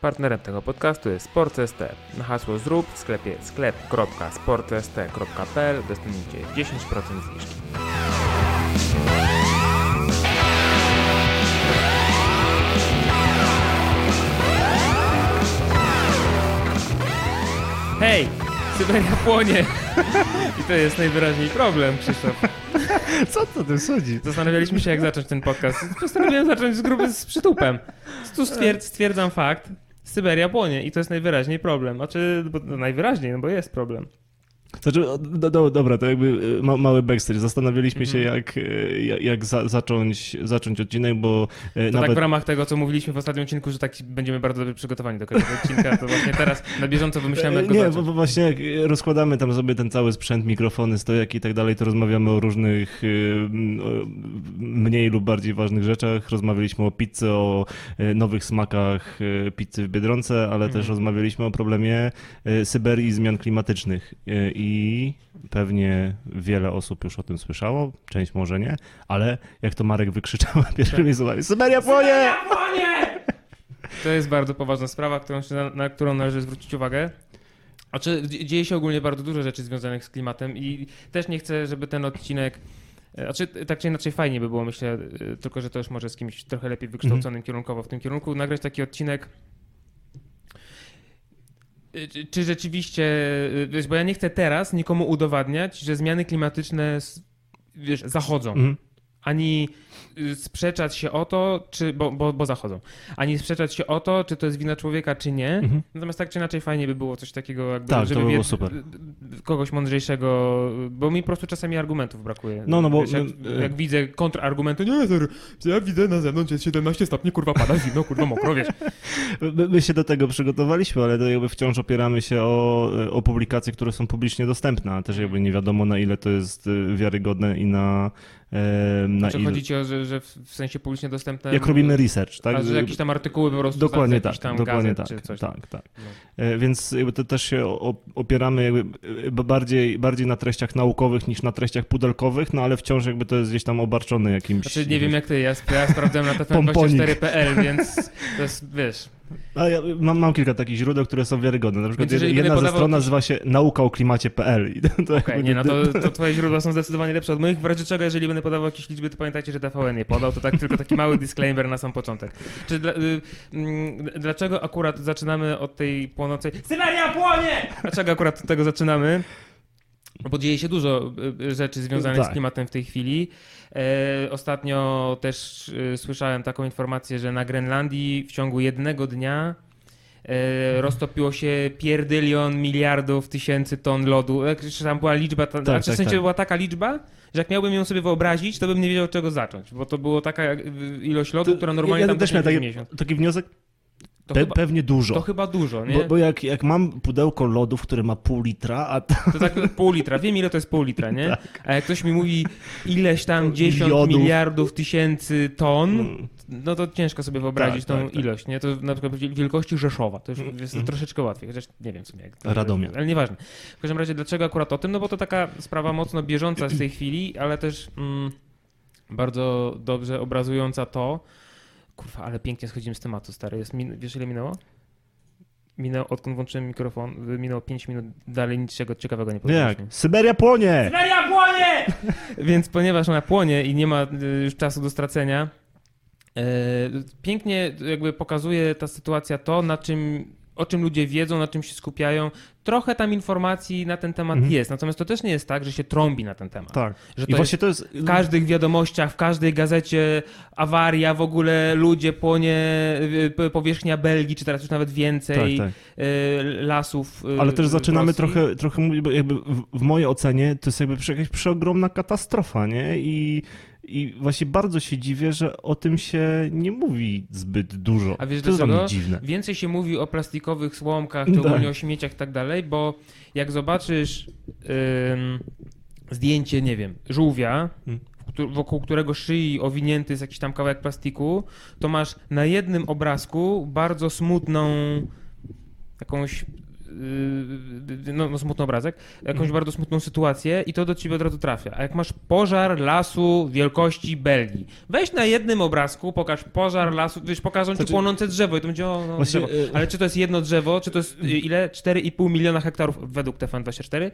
Partnerem tego podcastu jest SportST. Na hasło zrób w sklepie sklep.sportst.pl dostaniecie 10% zniżki. Hej! Syberia płonie! I to jest najwyraźniej problem, Krzysztof. Co to tym sądzi? Zastanawialiśmy się, jak zacząć ten podcast. Postanowiłem zacząć z grupy z przytupem. Tu stwierdzam fakt. Syberia płonie i to jest najwyraźniej problem. Znaczy, najwyraźniej, no bo jest problem. Znaczy, dobra, to jakby mały backstory. Zastanawialiśmy się, jak zacząć odcinek, bo to nawet... tak w ramach tego, co mówiliśmy w ostatnim odcinku, że tak będziemy bardzo dobrze przygotowani do każdego odcinka, to właśnie teraz na bieżąco wymyślamy, jak go zacząć. Nie, bo właśnie jak rozkładamy tam sobie ten cały sprzęt, mikrofony, stojaki i tak dalej, to rozmawiamy o różnych mniej lub bardziej ważnych rzeczach. Rozmawialiśmy o pizzy, o nowych smakach pizzy w Biedronce, ale też rozmawialiśmy o problemie Syberii i zmian klimatycznych. I pewnie wiele osób już o tym słyszało, część może nie, ale jak to Marek wykrzyczał pierwszymi słowami: Syberia płonie! To jest bardzo poważna sprawa, na którą należy zwrócić uwagę. Znaczy, dzieje się ogólnie bardzo dużo rzeczy związanych z klimatem i też nie chcę, żeby ten odcinek... Znaczy, tak czy inaczej fajnie by było, myślę, tylko że to już może z kimś trochę lepiej wykształconym kierunkowo w tym kierunku, nagrać taki odcinek... Czy rzeczywiście, wiesz, bo ja nie chcę teraz nikomu udowadniać, że zmiany klimatyczne, wiesz, zachodzą, ani sprzeczać się o to, czy, bo zachodzą, ani sprzeczać się o to, czy to jest wina człowieka, czy nie, natomiast tak czy inaczej fajnie by było coś takiego, jakby, tak, żeby było super. Kogoś mądrzejszego, bo mi po prostu czasami argumentów brakuje. No bo... Wiesz, jak widzę kontrargumenty, nie, ja widzę na zewnątrz jest 17 stopni, kurwa, pada zimno, kurwa, mokro, wiesz. My się do tego przygotowaliśmy, ale to jakby wciąż opieramy się o publikacje, które są publicznie dostępne, a też jakby nie wiadomo, na ile to jest wiarygodne i na ile... Chodzi ci o, że w sensie publicznie dostępne... Jak robimy research, tak? A że jakieś tam artykuły po prostu... Dokładnie tak, tam dokładnie gazet, tak, czy coś. Tak. No. Więc jakby to też się opieramy jakby bardziej na treściach naukowych niż na treściach pudelkowych, no ale wciąż jakby to jest gdzieś tam obarczone jakimś... Znaczy nie wiem jak ty, ja sprawdzałem na tf24.pl, więc to jest, wiesz... A ja mam kilka takich źródeł, które są wiarygodne. Na przykład jedna ze stron nazywa się Nauka o Klimacie.pl. Okej, nie, no to twoje źródła są zdecydowanie lepsze od moich. W razie czego, jeżeli będę podawał jakieś liczby, to pamiętajcie, że TVN nie podał. To tak tylko taki mały disclaimer na sam początek. Czy dlaczego akurat zaczynamy od tej płonącej... Syberia płonie! Dlaczego akurat od tego zaczynamy? Bo dzieje się dużo rzeczy związanych z klimatem w tej chwili. Ostatnio też słyszałem taką informację, że na Grenlandii w ciągu jednego dnia roztopiło się pierdylion miliardów tysięcy ton lodu. Tam była liczba, w sensie była taka liczba, że jak miałbym ją sobie wyobrazić, to bym nie wiedział, od czego zacząć, bo to była taka ilość lodu, która normalnie tam też miała taki wniosek. Pewnie dużo. To chyba dużo, nie? Bo jak mam pudełko lodów, które ma pół litra, a tam... To tak pół litra, wiem ile to jest pół litra, nie? Tak. A jak ktoś mi mówi ileś tam 10 miliardów tysięcy ton, no to ciężko sobie wyobrazić tą ilość, nie? To na przykład wielkości Rzeszowa, to już jest troszeczkę łatwiej, chociaż nie wiem sobie jak. Radomia. Ale nieważne. W każdym razie dlaczego akurat o tym? No bo to taka sprawa mocno bieżąca z tej chwili, ale też bardzo dobrze obrazująca to, kurwa, ale pięknie schodzimy z tematu, stary. Wiesz, ile minęło? Odkąd włączyłem mikrofon, minęło 5 minut, dalej niczego ciekawego nie powiedzieliśmy. Jak? Syberia płonie! Syberia płonie! Więc ponieważ ona płonie i nie ma już czasu do stracenia, pięknie jakby pokazuje ta sytuacja to, o czym ludzie wiedzą, na czym się skupiają. Trochę tam informacji na ten temat jest, natomiast to też nie jest tak, że się trąbi na ten temat. Tak. Że to właśnie to jest... W każdych wiadomościach, w każdej gazecie awaria, w ogóle ludzie płonie, powierzchnia Belgii, czy teraz już nawet więcej lasów. Ale też zaczynamy trochę mówić, bo jakby w mojej ocenie to jest jakby jakaś przeogromna katastrofa, nie? I właśnie bardzo się dziwię, że o tym się nie mówi zbyt dużo. A wiesz dlaczego? Więcej się mówi o plastikowych słomkach, czy ogólnie o śmieciach i tak dalej, bo jak zobaczysz zdjęcie, nie wiem, żółwia, wokół którego szyi owinięty jest jakiś tam kawałek plastiku, to masz na jednym obrazku bardzo smutną jakąś no smutny obrazek, jakąś bardzo smutną sytuację i to do ciebie od razu trafia. A jak masz pożar lasu wielkości Belgii, weź na jednym obrazku, pokaż pożar lasu, wiesz, pokażą ci płonące drzewo i to będzie o, no, drzewo. Ale czy to jest jedno drzewo, czy to jest ile? 4,5 miliona hektarów według TVN24?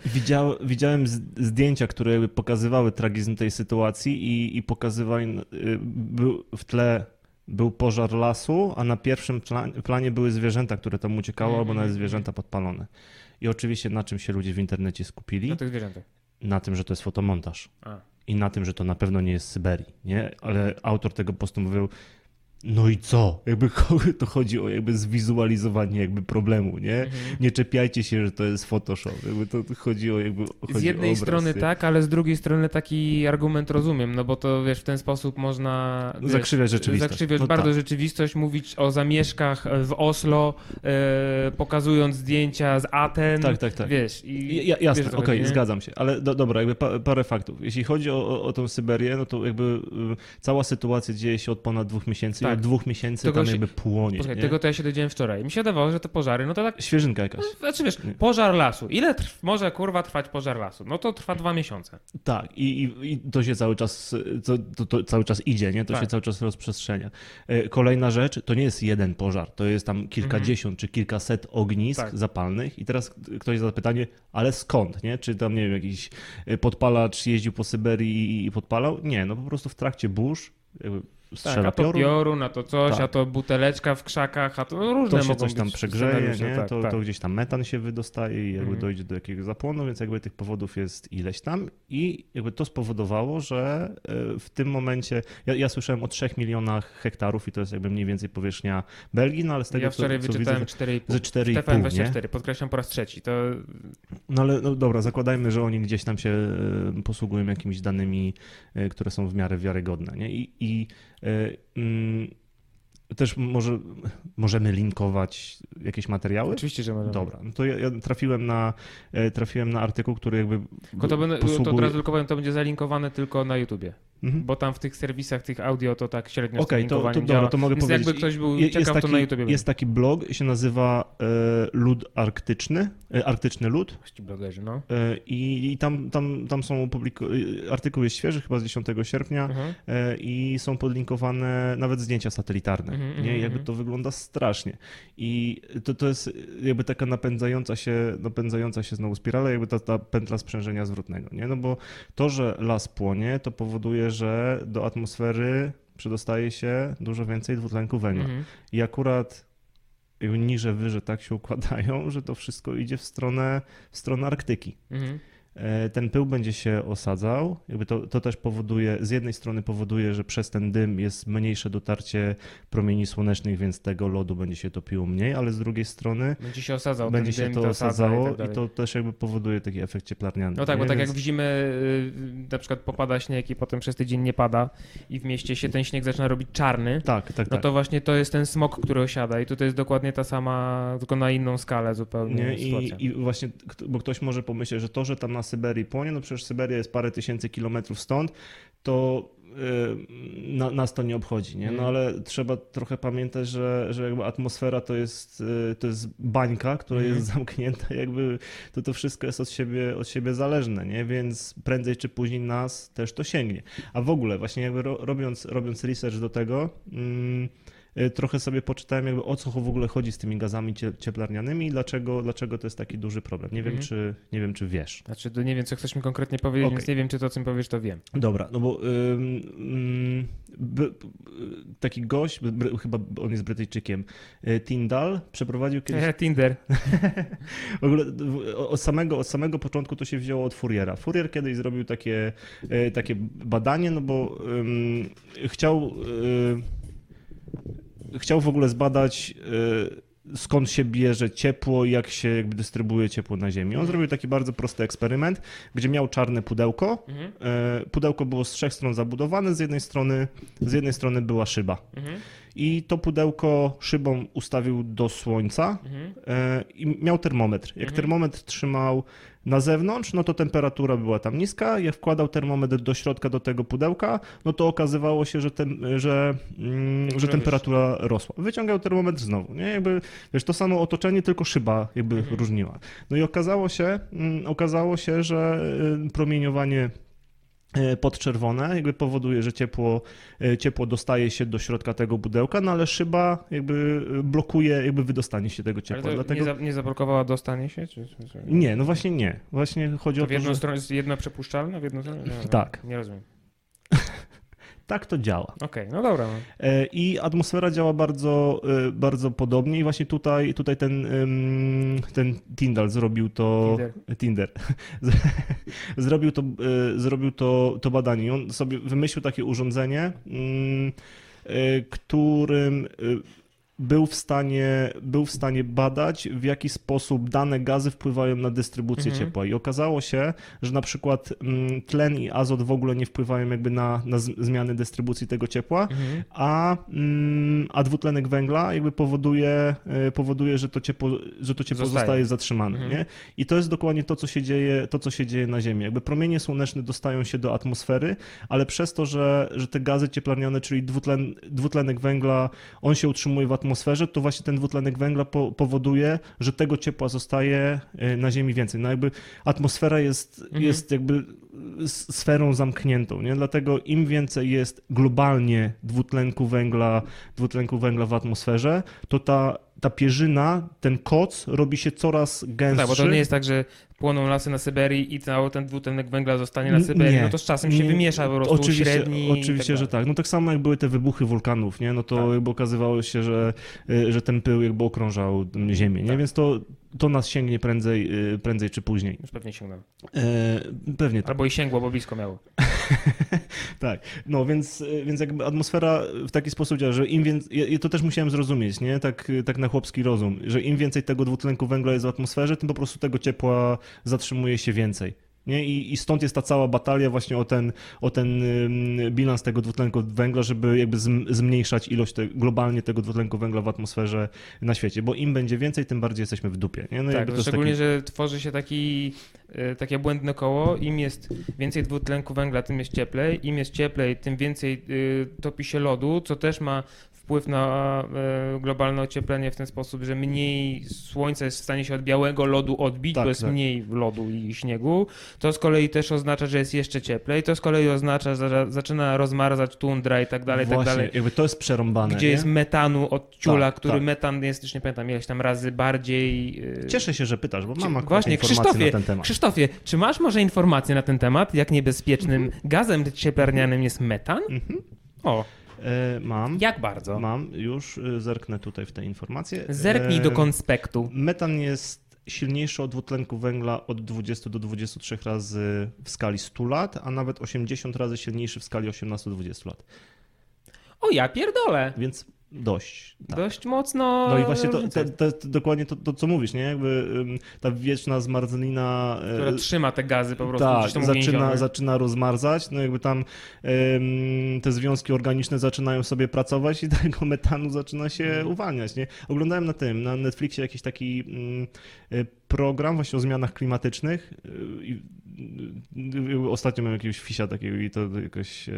Widziałem zdjęcia, które pokazywały tragizm tej sytuacji i pokazywali, był w tle był pożar lasu, a na pierwszym planie były zwierzęta, które tam uciekały, albo nawet zwierzęta podpalone. I oczywiście na czym się ludzie w internecie skupili? Na tych zwierzętach. Na tym, że to jest fotomontaż. I na tym, że to na pewno nie jest z Syberii, nie? Ale autor tego postu mówił, no i co? Jakby to chodzi o jakby zwizualizowanie jakby problemu, nie? Nie czepiajcie się, że to jest Photoshop. Jakby to chodzi o jakby chodzi z jednej o obraz, strony nie? Tak, ale z drugiej strony taki argument rozumiem, no bo to wiesz, w ten sposób można zakrzywiać rzeczywistość. Zakrzywiać no bardzo tak. Rzeczywistość, mówić o zamieszkach w Oslo, pokazując zdjęcia z Aten. Tak. Wiesz, i jasne, okej, zgadzam się, ale dobra, jakby parę faktów. Jeśli chodzi o tą Syberię, no to jakby cała sytuacja dzieje się od ponad 2 miesięcy. Tak. 2 miesięcy tego tam jakby płonie. Posłuchaj, tego to ja się dowiedziałem wczoraj. Mi się wydawało, że te pożary, no to tak... Świeżynka jakaś. No, znaczy wiesz, nie. Pożar lasu. Ile może kurwa trwać pożar lasu? No to trwa 2 miesiące. Tak i to się cały czas to cały czas idzie, nie? To tak. Się cały czas rozprzestrzenia. Kolejna rzecz, to nie jest jeden pożar, to jest tam kilkadziesiąt czy kilkaset ognisk zapalnych i teraz ktoś zada pytanie, ale skąd, nie? Czy tam, nie wiem, jakiś podpalacz jeździł po Syberii i podpalał? Nie, no po prostu w trakcie burz jakby strzela tak, a to pioru, na to coś, tak. A to buteleczka w krzakach, a to no różne to się mogą coś tam przegrzeje, nie? Tak, to gdzieś tam metan się wydostaje i jakby dojdzie do jakiegoś zapłonu, więc jakby tych powodów jest ileś tam i jakby to spowodowało, że w tym momencie, ja słyszałem o 3 milionach hektarów i to jest jakby mniej więcej powierzchnia Belgii, no ale z tego, ja wczoraj co wyczytałem widzę, 4,5. TVN24, podkreślam po raz trzeci. To... No ale no dobra, zakładajmy, że oni gdzieś tam się posługują jakimiś danymi, które są w miarę wiarygodne, nie? I też możemy linkować jakieś materiały? Oczywiście, że możemy. Dobra, no to ja trafiłem na artykuł, który jakby to od razu tylko to będzie zalinkowane tylko na YouTubie. Bo tam w tych serwisach, tych audio to tak średnio linkowanie działa. Dobra, to mogę więc powiedzieć. Jakby ktoś był ciekaw, to na YouTubie. Jest taki blog, się nazywa Lód Arktyczny, Arktyczny Lód. Blogerzy, no. I tam są artykuł jest świeży, chyba z 10 sierpnia i są podlinkowane nawet zdjęcia satelitarne. Nie? Jakby to wygląda strasznie. I to jest jakby taka napędzająca się znowu spirala, jakby ta pętla sprzężenia zwrotnego. Nie? No bo to, że las płonie, to powoduje, że do atmosfery przedostaje się dużo więcej dwutlenku węgla. I akurat niże, wyże tak się układają, że to wszystko idzie w stronę Arktyki. Ten pył będzie się osadzał, jakby to też powoduje, z jednej strony powoduje, że przez ten dym jest mniejsze dotarcie promieni słonecznych, więc tego lodu będzie się topiło mniej, ale z drugiej strony będzie się osadzał, będzie się to osadzało i to też jakby powoduje taki efekt cieplarniany. No tak, bo tak jak w zimę na przykład popada śnieg i potem przez tydzień nie pada i w mieście się ten śnieg zaczyna robić czarny, tak. No to właśnie to jest ten smog, który osiada i tutaj jest dokładnie ta sama, tylko na inną skalę zupełnie sytuacja. I właśnie, bo ktoś może pomyśleć, że to, że tam na Syberii płonie, no przecież Syberia jest parę tysięcy kilometrów stąd, to nas to nie obchodzi, nie? No ale trzeba trochę pamiętać, że jakby atmosfera to jest bańka, która jest zamknięta, jakby to wszystko jest od siebie zależne, nie? Więc prędzej czy później nas też to sięgnie. A w ogóle właśnie jakby robiąc research do tego, trochę sobie poczytałem jakby o co w ogóle chodzi z tymi gazami cieplarnianymi i dlaczego to jest taki duży problem. Nie wiem, czy wiesz. Znaczy, nie wiem, co chcesz mi konkretnie powiedzieć, więc nie wiem, czy to, o czym powiesz, to wiem. Dobra, no bo taki gość, chyba on jest Brytyjczykiem, Tyndall, przeprowadził kiedyś... Tinder. W ogóle od samego początku to się wzięło od Fouriera. Fourier kiedyś zrobił takie badanie, no bo chciał w ogóle zbadać, skąd się bierze ciepło i jak się jakby dystrybuuje ciepło na Ziemi. On zrobił taki bardzo prosty eksperyment, gdzie miał czarne pudełko. Pudełko było z 3 stron zabudowane, z jednej strony była szyba. i to pudełko szybą ustawił do słońca i miał termometr. Jak termometr trzymał na zewnątrz, no to temperatura była tam niska. Jak wkładał termometr do środka do tego pudełka, no to okazywało się, że temperatura rosła. Wyciągał termometr znowu, nie? Jakby, wiesz, to samo otoczenie, tylko szyba jakby różniła. No i okazało się, że promieniowanie podczerwone jakby powoduje, że ciepło dostaje się do środka tego pudełka, no ale szyba jakby blokuje jakby wydostanie się tego ciepła. Ale dlatego... nie zablokowała dostanie się? Czy... Nie, no właśnie nie. Właśnie chodzi to o to, że... stronę jest jedna przepuszczalna, w jedną stronę? Nie, tak. Nie rozumiem. Tak to działa. Okej, no dobra. I atmosfera działa bardzo, bardzo podobnie i właśnie tutaj ten Tyndall zrobił to... Tinder. Zrobił to badanie. On sobie wymyślił takie urządzenie, którym był w stanie badać, w jaki sposób dane gazy wpływają na dystrybucję ciepła. I okazało się, że na przykład tlen i azot w ogóle nie wpływają jakby na zmiany dystrybucji tego ciepła, a dwutlenek węgla jakby powoduje, że to ciepło zostaje zatrzymane. Nie? I to jest dokładnie to, co się dzieje na Ziemi. Jakby promienie słoneczne dostają się do atmosfery, ale przez to, że te gazy cieplarniane, czyli dwutlenek węgla, on się utrzymuje w atmosferze, to właśnie ten dwutlenek węgla powoduje, że tego ciepła zostaje na Ziemi więcej. No jakby atmosfera jest jakby sferą zamkniętą, nie? Dlatego im więcej jest globalnie dwutlenku węgla w atmosferze, to ta pierzyna, ten koc robi się coraz gęstszy. Tak, bo to nie jest tak, że płoną lasy na Syberii i cały ten dwutlenek węgla zostanie na Syberii, no to z czasem się wymiesza po prostu średni. Oczywiście, tak że tak. No tak samo jak były te wybuchy wulkanów, nie? No to jakby okazywało się, że ten pył jakby okrążał Ziemię, nie? Więc to nas sięgnie prędzej czy później. Już pewnie sięgnęło. Pewnie tak. Albo i sięgło, bo blisko miało. Tak, no więc jakby atmosfera w taki sposób działa, że im więcej, ja to też musiałem zrozumieć, nie? Tak na chłopski rozum, że im więcej tego dwutlenku węgla jest w atmosferze, tym po prostu tego ciepła zatrzymuje się więcej. Nie? I stąd jest ta cała batalia właśnie o ten bilans tego dwutlenku węgla, żeby jakby zmniejszać ilość globalnie tego dwutlenku węgla w atmosferze na świecie, bo im będzie więcej, tym bardziej jesteśmy w dupie. Nie? No tak, to szczególnie, że tworzy się takie błędne koło, im jest więcej dwutlenku węgla, tym jest cieplej, tym więcej topi się lodu, co też ma wpływ na globalne ocieplenie w ten sposób, że mniej słońca jest w stanie się od białego lodu odbić, bo jest mniej lodu i śniegu. To z kolei też oznacza, że jest jeszcze cieplej. To z kolei oznacza, że zaczyna rozmarzać tundra i tak dalej, właśnie, tak dalej. Jakby to jest przerąbane. Gdzie nie? Jest metanu od ciula, który metan jest, już nie pamiętam, ileś tam razy bardziej... Cieszę się, że pytasz, bo mam akurat informacje na ten temat. Krzysztofie, czy masz może informacje na ten temat, jak niebezpiecznym gazem cieplarnianym jest metan? O. Mam. Jak bardzo? Mam. Już zerknę tutaj w te informacje. Zerknij do konspektu. Metan jest silniejszy od dwutlenku węgla od 20 do 23 razy w skali 100 lat, a nawet 80 razy silniejszy w skali 18 do 20 lat. O ja pierdolę! Więc dość. Tak. Dość mocno... No i właśnie dokładnie to, co mówisz, nie? Jakby ta wieczna zmarzlina... Która trzyma te gazy po prostu. Tak, zaczyna rozmarzać, no jakby tam te związki organiczne zaczynają sobie pracować i tego metanu zaczyna się uwalniać, nie? Oglądałem na Netflixie jakiś taki program właśnie o zmianach klimatycznych. Ostatnio miałem jakiegoś fisia takiego i to jakoś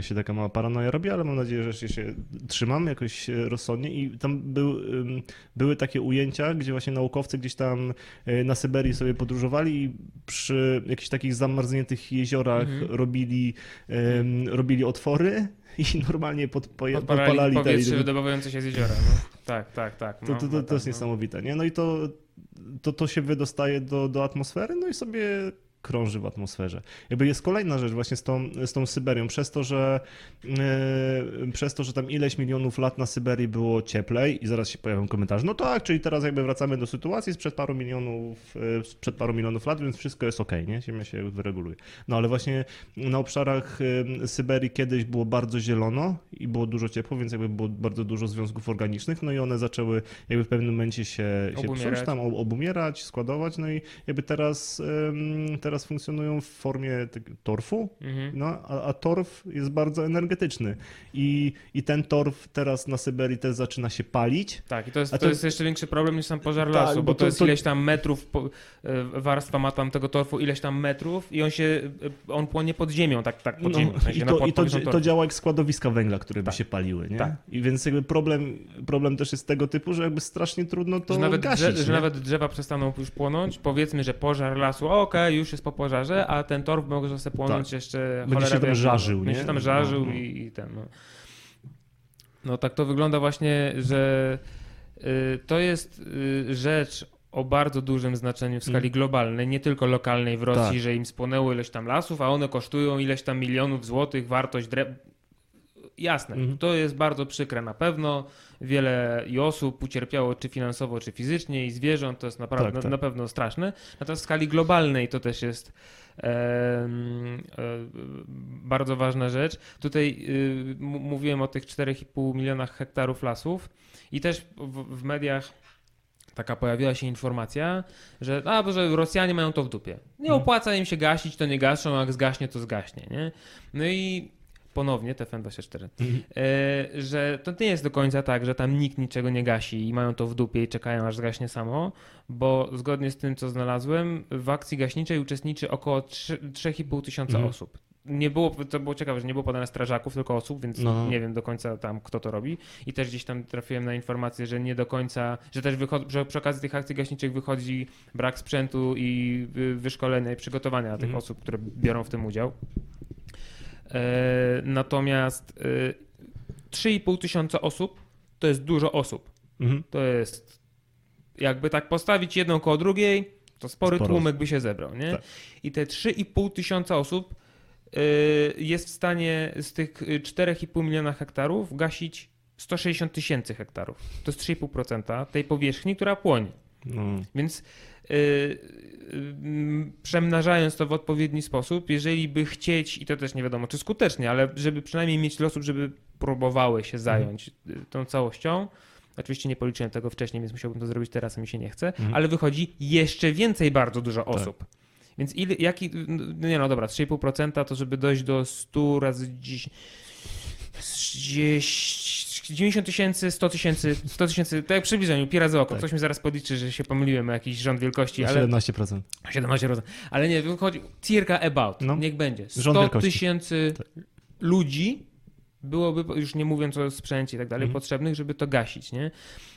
się taka mała paranoja robi, ale mam nadzieję, że się trzymam jakoś rozsądnie i tam były takie ujęcia, gdzie właśnie naukowcy gdzieś tam na Syberii sobie podróżowali i przy jakichś takich zamarzniętych jeziorach robili otwory i normalnie podpalali powietrze wydobywające się z jeziora. No. Tak. No, to jest niesamowite, nie? No i to się wydostaje do atmosfery, no i sobie krąży w atmosferze. Jakby jest kolejna rzecz właśnie z tą Syberią. Przez to, że tam ileś milionów lat na Syberii było cieplej i zaraz się pojawią komentarze, no tak, czyli teraz jakby wracamy do sytuacji sprzed paru milionów lat, więc wszystko jest okej, nie? Ziemia się wyreguluje. No ale właśnie na obszarach Syberii kiedyś było bardzo zielono i było dużo ciepło, więc jakby było bardzo dużo związków organicznych, no i one zaczęły jakby w pewnym momencie się obumierać, składować, no i jakby teraz teraz funkcjonują w formie torfu, no, a torf jest bardzo energetyczny. I ten torf teraz na Syberii też zaczyna się palić. Tak, i to jest jeszcze większy problem niż sam pożar lasu, bo to jest ileś tam metrów, warstwa ma tam tego torfu, ileś tam metrów i on płonie pod ziemią, tak pod ziemią. No, to działa jak składowiska węgla, które by się paliły, nie? Tak. I więc jakby problem też jest tego typu, że jakby strasznie trudno to gasić. Że nawet drzewa przestaną już płonąć, powiedzmy, że pożar lasu, okej, już jest po pożarze, a ten torf może sobie płonąć jeszcze. Będzie się tam żarzył, nie? Będzie się tam żarzył i ten. No tak to wygląda właśnie, że to jest rzecz o bardzo dużym znaczeniu w skali globalnej, nie tylko lokalnej w Rosji, że im spłonęło ileś tam lasów, a one kosztują ileś tam milionów złotych, wartość Jasne, to jest bardzo przykre na pewno. Wiele i osób ucierpiało czy finansowo, czy fizycznie i zwierząt, to jest naprawdę na pewno straszne. Natomiast w skali globalnej to też jest bardzo ważna rzecz. Tutaj mówiłem o tych 4,5 milionach hektarów lasów i też w mediach taka pojawiła się informacja, że Rosjanie mają to w dupie. Nie opłaca im się gasić, to nie gaszą, a jak zgaśnie, to zgaśnie. Nie? No i ponownie TFN24, że to nie jest do końca tak, że tam nikt niczego nie gasi i mają to w dupie i czekają aż zgaśnie samo, bo zgodnie z tym, co znalazłem, w akcji gaśniczej uczestniczy około 3,5 tysiąca osób. To było ciekawe, że nie było podane strażaków, tylko osób, więc nie wiem do końca tam, kto to robi. I też gdzieś tam trafiłem na informację, że nie do końca, że też przy okazji tych akcji gaśniczych wychodzi brak sprzętu i wyszkolenia i przygotowania tych osób, które biorą w tym udział. Natomiast 3,5 tysiąca osób to jest dużo osób. To jest jakby tak postawić jedną koło drugiej, to spory tłumek by się zebrał, nie? Tak. I te 3,5 tysiąca osób jest w stanie z tych 4,5 miliona hektarów gasić 160 tysięcy hektarów. To jest 3,5% tej powierzchni, która płonie. Więc przemnażając to w odpowiedni sposób, jeżeli by chcieć, i to też nie wiadomo czy skutecznie, ale żeby przynajmniej mieć losów, żeby próbowały się zająć tą całością, oczywiście nie policzyłem tego wcześniej, więc musiałbym to zrobić teraz, a mi się nie chce, ale wychodzi jeszcze więcej bardzo dużo osób. Więc dobra, 3,5% to żeby dojść do 100 razy 90 tysięcy, 100 tysięcy, tak jak przybliżeniu, pi razy oko. Ktoś mi zaraz podliczy, że się pomyliłem o jakiś rząd wielkości, ale... 17%. 17%. Ale nie, wychodzi circa about, niech będzie. 100 tysięcy ludzi byłoby, już nie mówiąc o sprzęcie i tak dalej, potrzebnych, żeby to gasić, nie?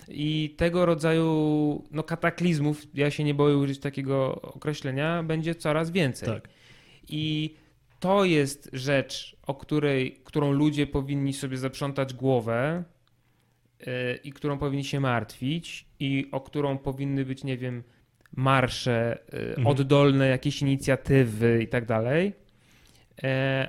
I tego rodzaju kataklizmów, ja się nie boję użyć takiego określenia, będzie coraz więcej. Tak. I to jest rzecz, którą ludzie powinni sobie zaprzątać głowę i którą powinni się martwić i o którą powinny być, nie wiem, marsze, oddolne jakieś inicjatywy i tak dalej,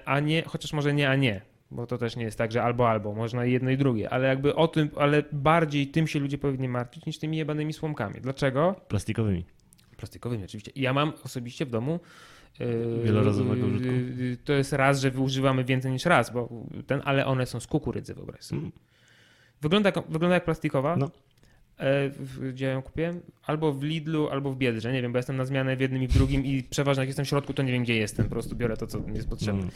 a nie, chociaż może nie, a nie, bo to też nie jest tak, że albo, można i jedno i drugie, ale jakby o tym, ale bardziej tym się ludzie powinni martwić niż tymi jebanymi słomkami. Dlaczego? Plastikowymi oczywiście. Ja mam osobiście w domu wielorazowego użytku. To jest raz, że używamy więcej niż raz, ale one są z kukurydzy, wyobraź sobie. Wygląda jak plastikowa. No. Gdzie ją kupiłem? Albo w Lidlu, albo w Biedrze. Nie wiem, bo jestem na zmianę w jednym i w drugim i przeważnie jak jestem w środku, to nie wiem, gdzie jestem. Po prostu biorę to, co mi jest potrzebne.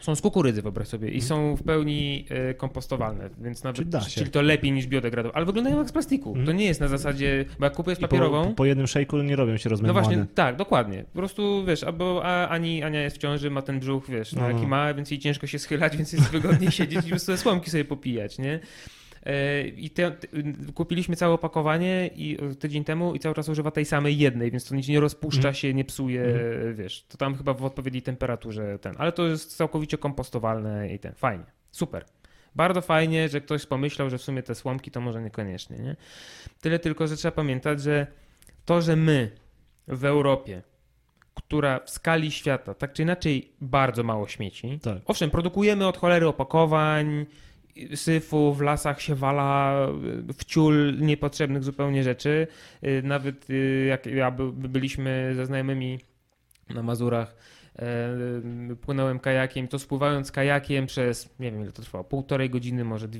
Są z kukurydzy, wyobraź sobie, i są w pełni kompostowalne, więc nawet czyli to lepiej niż biodegradowe, ale wyglądają jak z plastiku. To nie jest na zasadzie, bo jak kupujesz papierową... Po jednym szejku nie robią się rozmywane. No właśnie, tak, dokładnie. Po prostu, wiesz, Ania jest w ciąży, ma ten brzuch, wiesz, taki ma, więc jej ciężko się schylać, więc jest wygodniej siedzieć i po prostu słomki sobie popijać, nie? I kupiliśmy całe opakowanie i tydzień temu i cały czas używa tej samej jednej, więc to nic nie rozpuszcza się, nie psuje, wiesz, to tam chyba w odpowiedniej temperaturze ale to jest całkowicie kompostowalne i fajnie, super. Bardzo fajnie, że ktoś pomyślał, że w sumie te słomki to może niekoniecznie, nie? Tyle tylko, że trzeba pamiętać, że to, że my w Europie, która w skali świata tak czy inaczej bardzo mało śmieci, owszem, produkujemy od cholery opakowań, syfu, w lasach się wala w ciul niepotrzebnych zupełnie rzeczy. Nawet jak byliśmy ze znajomymi na Mazurach, płynąłem kajakiem, to spływając kajakiem przez, nie wiem ile to trwało, 1,5 godziny, może 2,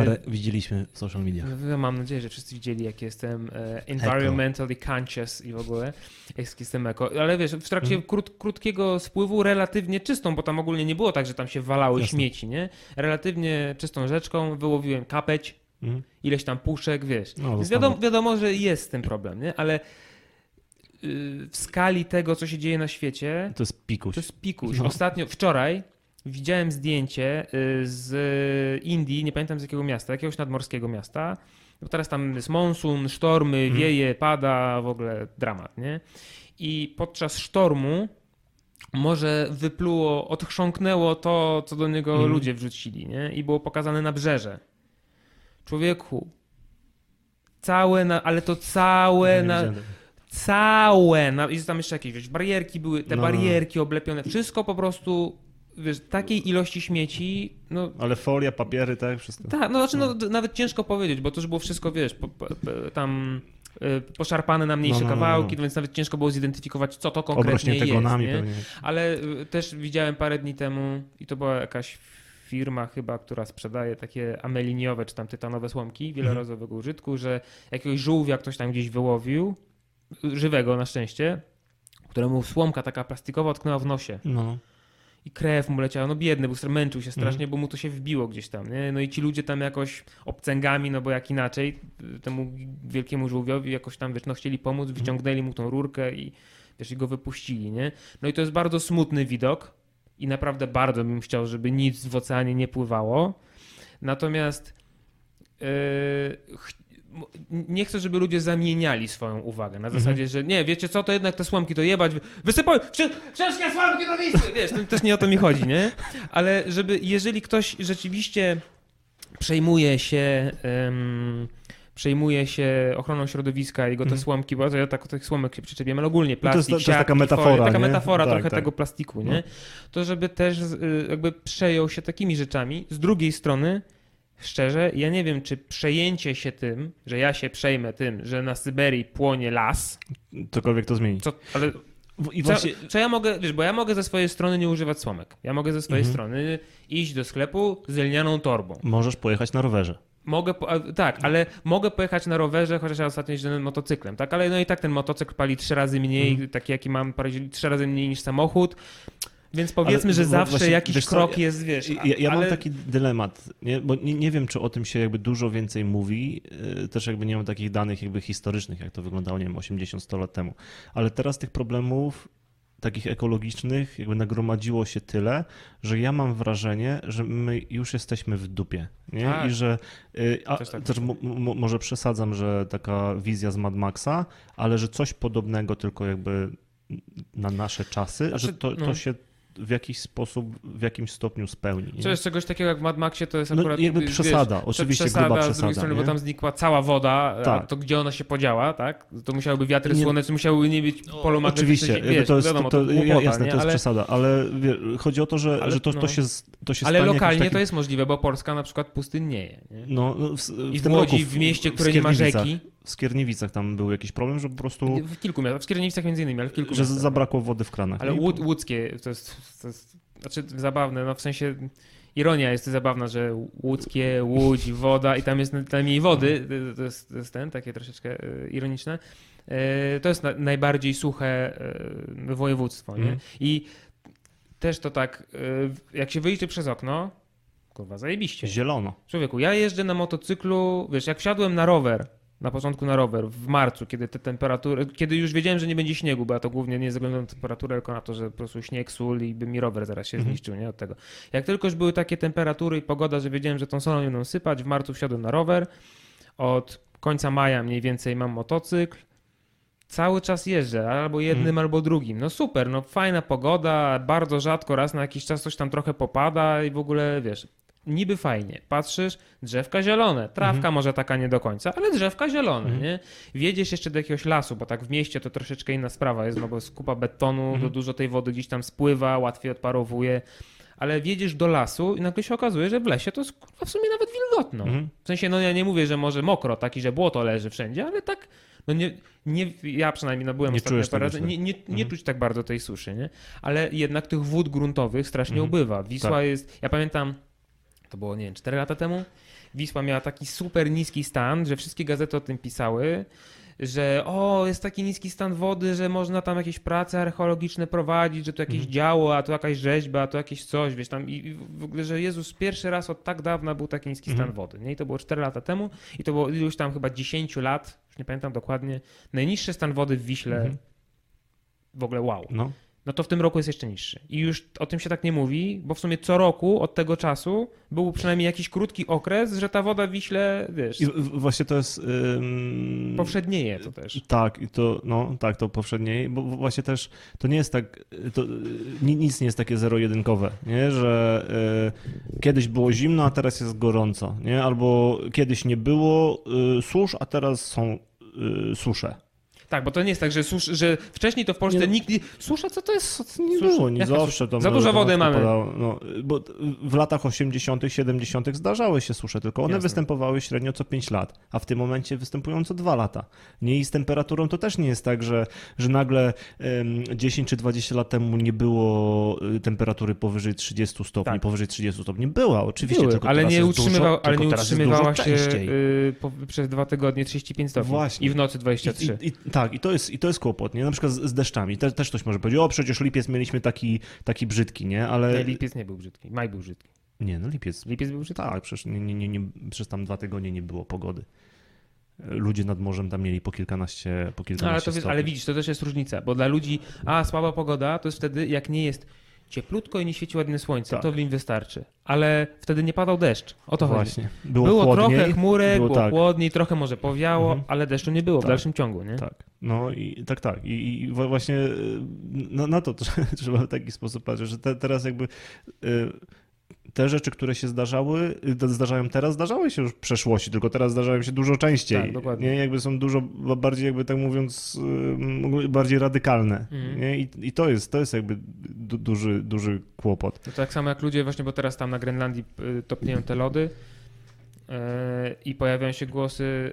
Ale widzieliśmy w social mediach. Mam nadzieję, że wszyscy widzieli, jak jestem environmentally conscious i w ogóle jak jestem eko. Ale wiesz, w trakcie krótkiego spływu relatywnie czystą, bo tam ogólnie nie było tak, że tam się walały śmieci, nie? Relatywnie czystą rzeczką wyłowiłem kapeć, ileś tam puszek, wiesz. No, więc wiadomo, że jest ten problem, nie? Ale w skali tego, co się dzieje na świecie... To jest pikuś. No. Wczoraj widziałem zdjęcie z Indii, nie pamiętam z jakiego miasta, jakiegoś nadmorskiego miasta. Bo teraz tam jest monsun, sztormy, wieje, pada, w ogóle dramat, nie? I podczas sztormu morze wypluło, odchrząknęło to, co do niego ludzie wrzucili, nie? I było pokazane na brzeże. Człowieku, i tam jeszcze jakieś, wiesz, barierki były, barierki oblepione, wszystko po prostu, wiesz, takiej ilości śmieci, no... Ale folia, papiery, tak, wszystko. Tak, nawet ciężko powiedzieć, bo to już było wszystko, wiesz, tam poszarpane na mniejsze kawałki, więc nawet ciężko było zidentyfikować, co to konkretnie jest, gonami, nie? Ale też widziałem parę dni temu i to była jakaś firma chyba, która sprzedaje takie ameliniowe czy tam tytanowe słomki wielorazowego użytku, że jakiegoś żółwia ktoś tam gdzieś wyłowił, żywego na szczęście, któremu słomka taka plastikowa utknęła w nosie. No. I krew mu leciała, no biedny, bo męczył się strasznie, bo mu to się wbiło gdzieś tam, nie? No i ci ludzie tam jakoś obcęgami, no bo jak inaczej, temu wielkiemu żółwiowi jakoś tam, wiesz, no chcieli pomóc, wyciągnęli mu tą rurkę i, wiesz, i go wypuścili, nie? No i to jest bardzo smutny widok i naprawdę bardzo bym chciał, żeby nic w oceanie nie pływało. Natomiast nie chcę, żeby ludzie zamieniali swoją uwagę na zasadzie, że nie, wiecie co, to jednak te słomki to jebać, wysypuj, wszystkie słomki do listy, wiesz, też nie o to mi chodzi, nie? Ale żeby, jeżeli ktoś rzeczywiście przejmuje się ochroną środowiska i go te słomki, bo ja tak o tych słomek się przyczepiam, ale ogólnie plastik, to jest siatki, taka metafora trochę tego plastiku, nie? To żeby też jakby przejął się takimi rzeczami. Z drugiej strony, szczerze, ja nie wiem, czy przejęcie się tym, że ja się przejmę tym, że na Syberii płonie las... Cokolwiek to zmieni. Co ja mogę, wiesz, bo ja mogę ze swojej strony nie używać słomek. Ja mogę ze swojej strony iść do sklepu z lnianą torbą. Możesz pojechać na rowerze. Mogę pojechać na rowerze, chociaż ja ostatnio jeździłem motocyklem, tak? Ale no i tak ten motocykl pali 3 razy mniej, taki jaki mam, 3 razy mniej niż samochód. Więc powiedzmy, że zawsze jakiś krok jest, wiesz... Ja mam taki dylemat, nie? Bo nie wiem, czy o tym się jakby dużo więcej mówi, też jakby nie mam takich danych jakby historycznych, jak to wyglądało, nie wiem, 80-100 lat temu, ale teraz tych problemów takich ekologicznych jakby nagromadziło się tyle, że ja mam wrażenie, że my już jesteśmy w dupie, nie? Tak. I że może przesadzam, że taka wizja z Mad Maxa, ale że coś podobnego tylko jakby na nasze czasy, że to się w jakiś sposób, w jakimś stopniu spełni. Czegoś takiego jak w Mad Maxie to jest akurat... No jakby przesada, oczywiście gruba przesada. Z drugiej strony, nie? Bo tam znikła cała woda, tak. A to gdzie ona się podziała, tak? To musiałyby wiatry słoneczne, musiałyby nie być polu magnetycznych. Oczywiście, wiesz, to jest, wiadomo, to głupota, jasne, nie? To jest przesada, ale chodzi o to, że to się stanie... Ale lokalnie to jest możliwe, bo Polska na przykład pustynnieje. No, w Łodzi, w mieście, które nie ma rzeki. W Skierniewicach tam był jakiś problem, że po prostu... W kilku miastach, w Skierniewicach między innymi, ale w kilku miastach. Że zabrakło wody w kranach. Ale łódzkie to jest znaczy zabawne, no w sensie ironia jest zabawna, że łódzkie, Łódź, woda i tam jest najmniej wody, to jest takie troszeczkę ironiczne. To jest najbardziej suche województwo, nie? I też to tak, jak się wyjdzie przez okno, kurwa zajebiście. Zielono. Człowieku, ja jeżdżę na motocyklu, wiesz, jak wsiadłem na rower, w marcu, kiedy te temperatury, kiedy już wiedziałem, że nie będzie śniegu, bo ja to głównie nie zaglądam na temperaturę, tylko na to, że po prostu śnieg, sól i by mi rower zaraz się zniszczył, nie? Od tego. Jak tylko już były takie temperatury i pogoda, że wiedziałem, że tą solą nie będą sypać, w marcu wsiadłem na rower, od końca maja mniej więcej mam motocykl, cały czas jeżdżę, albo jednym, albo drugim. No super, no fajna pogoda, bardzo rzadko, raz na jakiś czas coś tam trochę popada i w ogóle, wiesz... Niby fajnie, patrzysz, drzewka zielone, trawka może taka nie do końca, ale drzewka zielone, nie? Wjedziesz jeszcze do jakiegoś lasu, bo tak w mieście to troszeczkę inna sprawa jest, no bo jest kupa betonu, dużo tej wody gdzieś tam spływa, łatwiej odparowuje, ale wjedziesz do lasu i nagle się okazuje, że w lesie to jest w sumie nawet wilgotno. W sensie, no ja nie mówię, że może mokro, tak i że błoto leży wszędzie, ale tak, no nie ja przynajmniej byłem ostatnio parę razy, nie czuć tak bardzo tej suszy, nie? Ale jednak tych wód gruntowych strasznie ubywa. Wisła jest, ja pamiętam, to było, nie wiem, 4 lata temu, Wisła miała taki super niski stan, że wszystkie gazety o tym pisały, że o, jest taki niski stan wody, że można tam jakieś prace archeologiczne prowadzić, że tu jakieś działo, a tu jakaś rzeźba, a tu jakieś coś, wiesz tam i w ogóle, że Jezus pierwszy raz od tak dawna był taki niski stan wody, nie? I to było 4 lata temu i to było iluś tam chyba 10 lat, już nie pamiętam dokładnie, najniższy stan wody w Wiśle, w ogóle wow. No to w tym roku jest jeszcze niższy. I już o tym się tak nie mówi, bo w sumie co roku od tego czasu był przynajmniej jakiś krótki okres, że ta woda w Wiśle, wiesz... I właśnie to jest... powszednieje to też. Tak, i to, no, tak, to powszednieje, bo właśnie też to nie jest tak, to, nic nie jest takie zero-jedynkowe, nie? Że kiedyś było zimno, a teraz jest gorąco, nie? Albo kiedyś nie było susz, a teraz są susze. Tak, bo to nie jest tak, że wcześniej to w Polsce nikt nie... Susza, co to jest? Nie było, nie zawsze. Za dużo wody mamy. No, bo w latach 80., 70. zdarzały się susze, tylko one występowały średnio co 5 lat, a w tym momencie występują co 2 lata. Nie, i z temperaturą to też nie jest tak, że nagle 10 czy 20 lat temu nie było temperatury powyżej 30 stopni. Tak. Powyżej 30 stopni była, oczywiście, były, tylko ale nie utrzymywała się przez 2 tygodnie 35 stopni. Właśnie. I w nocy 23. Tak, i to jest kłopot, nie? Na przykład z deszczami. Też ktoś może powiedzieć, o przecież lipiec mieliśmy taki brzydki, nie? Ale... Nie, lipiec nie był brzydki, maj był brzydki. Nie, no lipiec był brzydki. Tak, przecież przez tam 2 tygodnie nie było pogody. Ludzie nad morzem tam mieli po kilkanaście stopni. Ale widzisz, to też jest różnica, bo dla ludzi słaba pogoda to jest wtedy, jak nie jest cieplutko i nie świeci ładne słońce, tak. To im wystarczy. Ale wtedy nie padał deszcz, o to właśnie chodzi. Było chłodniej, trochę chmurek, było chłodniej, trochę może powiało, ale deszczu nie było w dalszym ciągu, nie? Tak, no i tak. I właśnie na to trzeba w taki sposób patrzeć, że teraz jakby... Te rzeczy, które się zdarzają teraz, zdarzały się już w przeszłości, tylko teraz zdarzają się dużo częściej. Tak, dokładnie. Nie? Jakby są dużo bardziej, jakby tak mówiąc, bardziej radykalne. Nie? I to jest jakby duży kłopot. To tak samo jak ludzie właśnie, bo teraz tam na Grenlandii topnieją te lody i pojawiają się głosy,